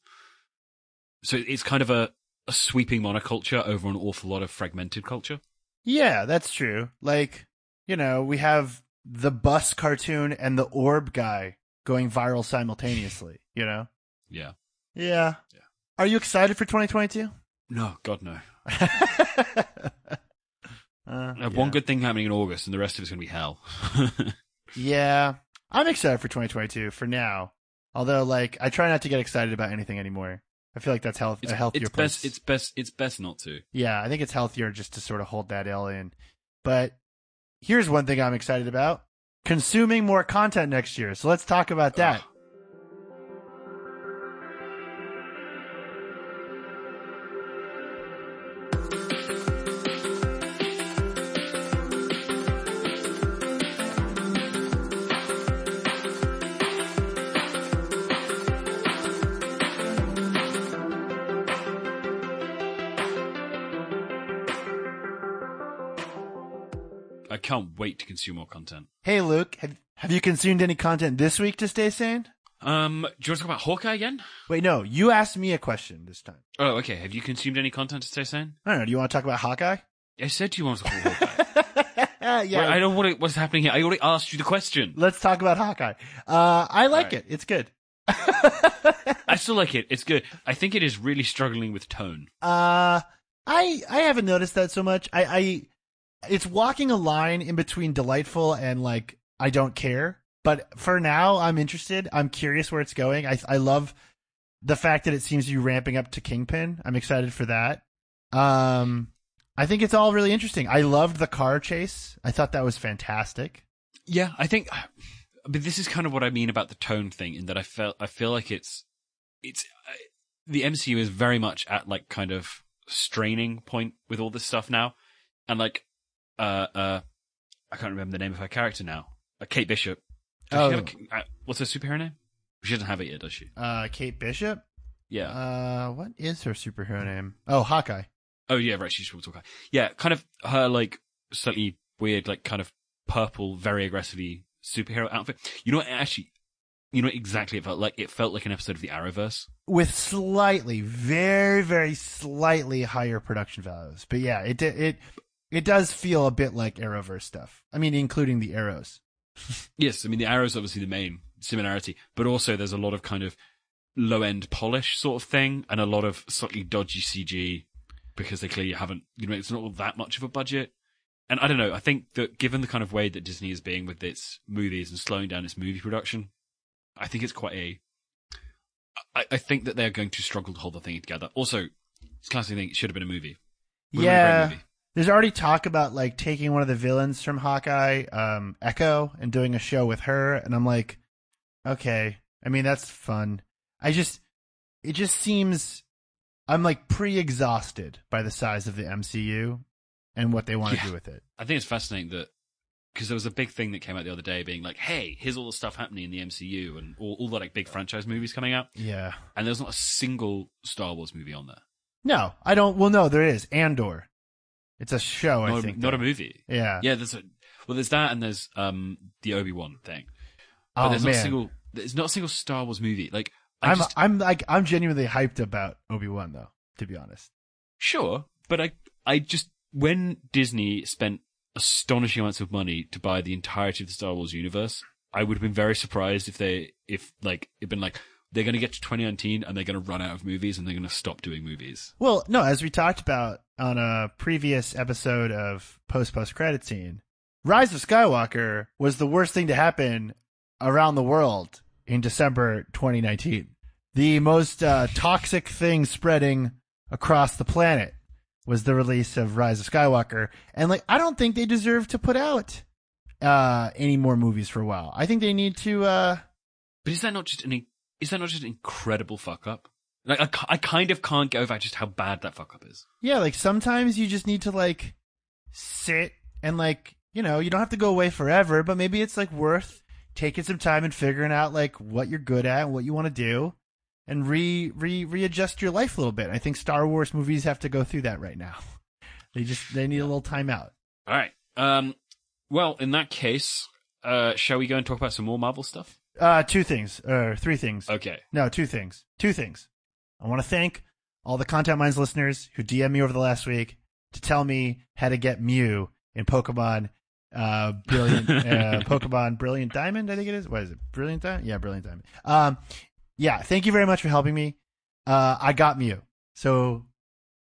So it's kind of a, a sweeping monoculture over an awful lot of fragmented culture. Yeah, that's true. Like, you know, we have the bus cartoon and the orb guy going viral simultaneously, you know? Yeah. Yeah. Yeah. Are you excited for twenty twenty-two? No, God, no. Uh, I have yeah. one good thing happening in August, and the rest of it's going to be hell. Yeah. I'm excited for twenty twenty-two for now. Although, like, I try not to get excited about anything anymore. I feel like that's health, it's, a healthier it's place. Best, it's best. It's best not to. Yeah, I think it's healthier just to sort of hold that L in. But here's one thing I'm excited about: consuming more content next year. So let's talk about that. Ugh. Can't wait to consume more content. Hey, Luke, have, have you consumed any content this week to stay sane? Um, do you want to talk about Hawkeye again? Wait, no, you asked me a question this time. Oh, okay. Have you consumed any content to stay sane? I don't know. Do you want to talk about Hawkeye? I said you want to talk about Hawkeye. yeah. Wait, I don't want to, what's happening here. I already asked you the question. Let's talk about Hawkeye. Uh, I like right. it. It's good. I still like it. It's good. I think it is really struggling with tone. Uh, I, I haven't noticed that so much. I, I, It's walking a line in between delightful and, like, I don't care. But for now, I'm interested. I'm curious where it's going. I I love the fact that it seems to be ramping up to Kingpin. I'm excited for that. Um, I think it's all really interesting. I loved the car chase. I thought that was fantastic. Yeah, I think... But this is kind of what I mean about the tone thing, in that I felt I feel like it's... it's the M C U is very much at, like, kind of straining point with all this stuff now. And, like... Uh, uh, I can't remember the name of her character now. Uh, Kate Bishop. Does oh. she have a, uh, what's her superhero name? She doesn't have it yet, does she? Uh, Kate Bishop? Yeah. Uh, what is her superhero name? Oh, Hawkeye. Oh, yeah, right. She's called Hawkeye. Yeah, kind of her, like, slightly weird, like, kind of purple, very aggressively superhero outfit. You know what, actually, you know what exactly it felt like? It felt like an episode of the Arrowverse. With slightly, very, very slightly higher production values. But yeah, it did, it... It does feel a bit like Arrowverse stuff. I mean, including the arrows. Yes, I mean, the arrows are obviously the main similarity, but also there's a lot of kind of low-end polish sort of thing and a lot of slightly dodgy C G because they clearly haven't, you know, it's not that much of a budget. And I don't know, I think that given the kind of way that Disney is being with its movies and slowing down its movie production, I think it's quite a... I, I think that they're going to struggle to hold the thing together. Also, it's classic thing, it should have been a movie. Would've yeah. been a movie. There's already talk about, like, taking one of the villains from Hawkeye, um, Echo, and doing a show with her. And I'm like, okay. I mean, that's fun. I just, it just seems, I'm, like, pre-exhausted by the size of the M C U and what they want yeah. to do with it. I think it's fascinating that, because there was a big thing that came out the other day being like, hey, here's all the stuff happening in the M C U and all, all the, like, big franchise movies coming out. Yeah. And there's not a single Star Wars movie on there. No, I don't. Well, no, there is. Andor. It's a show, not I think. A, not a movie. Yeah. Yeah, there's a, well, there's that and there's um the Obi-Wan thing. But oh, there's man. not a single there's not a single Star Wars movie. Like I I'm just, I'm like I'm genuinely hyped about Obi-Wan though, to be honest. Sure, but I I just when Disney spent astonishing amounts of money to buy the entirety of the Star Wars universe, I would have been very surprised if they if like it'd been like they're going to get to twenty nineteen and they're going to run out of movies and they're going to stop doing movies. Well, no, as we talked about on a previous episode of Post-Post-Credit Scene, Rise of Skywalker was the worst thing to happen around the world in December twenty nineteen. The most uh, toxic thing spreading across the planet was the release of Rise of Skywalker. And like, I don't think they deserve to put out uh, any more movies for a while. I think they need to... Uh... But is that not just an... Is that not just an incredible fuck up? Like, I, I kind of can't get over just how bad that fuck up is. Yeah, like, sometimes you just need to, like, sit and, like, you know, you don't have to go away forever, but maybe it's, like, worth taking some time and figuring out, like, what you're good at and what you want to do and re, re readjust your life a little bit. I think Star Wars movies have to go through that right now. They just, they need a little time out. All right. Um, well, in that case, uh, shall we go and talk about some more Marvel stuff? Uh, two things, or uh, three things. Okay. No, two things. Two things. I want to thank all the Content Minds listeners who D M me over the last week to tell me how to get Mew in Pokemon, uh, Brilliant, uh, Pokemon Brilliant Diamond, I think it is. What is it? Brilliant Diamond? Yeah, Brilliant Diamond. Um, yeah, thank you very much for helping me. Uh, I got Mew. So,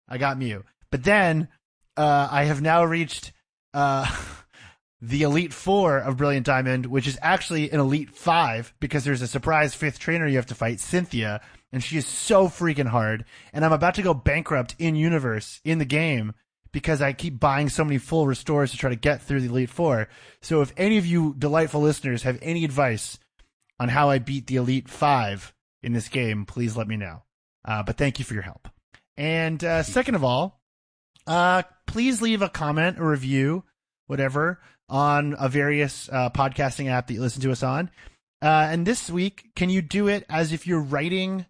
I got Mew. But then, uh, I have now reached, uh, the Elite Four of Brilliant Diamond, which is actually an Elite Five because there's a surprise fifth trainer you have to fight, Cynthia, and she is so freaking hard, and I'm about to go bankrupt in universe in the game because I keep buying so many full restores to try to get through the Elite Four. So if any of you delightful listeners have any advice on how I beat the Elite Five in this game, please let me know. Uh, but thank you for your help. And uh, second of all, uh, please leave a comment, a review, whatever, on a various uh, podcasting app that you listen to us on. Uh, and this week, can you do it as if you're writing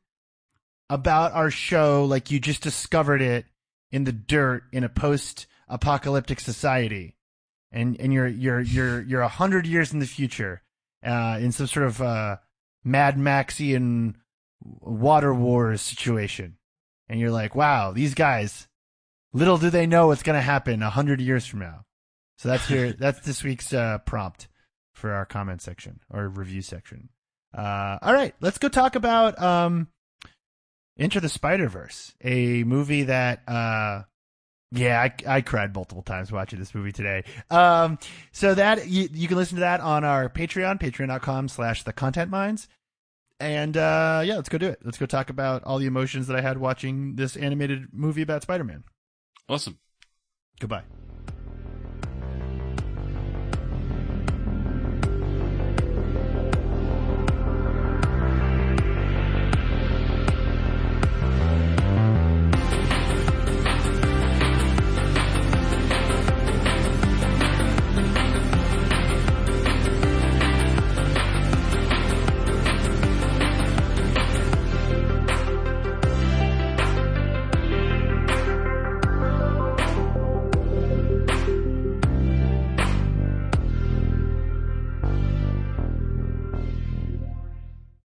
about our show like you just discovered it in the dirt in a post-apocalyptic society, and and you're you're you're you're a hundred years in the future, uh, in some sort of uh, Mad Maxian water wars situation, and you're like, wow, these guys, little do they know what's going to happen a hundred years from now. So that's your that's this week's uh, prompt for our comment section or review section. Uh, all right, let's go talk about um, Into the Spider-Verse, a movie that, uh, yeah, I, I cried multiple times watching this movie today. Um, so that you, you can listen to that on our Patreon, patreon.com slash the content minds. And uh, yeah, let's go do it. Let's go talk about all the emotions that I had watching this animated movie about Spider-Man. Awesome. Goodbye.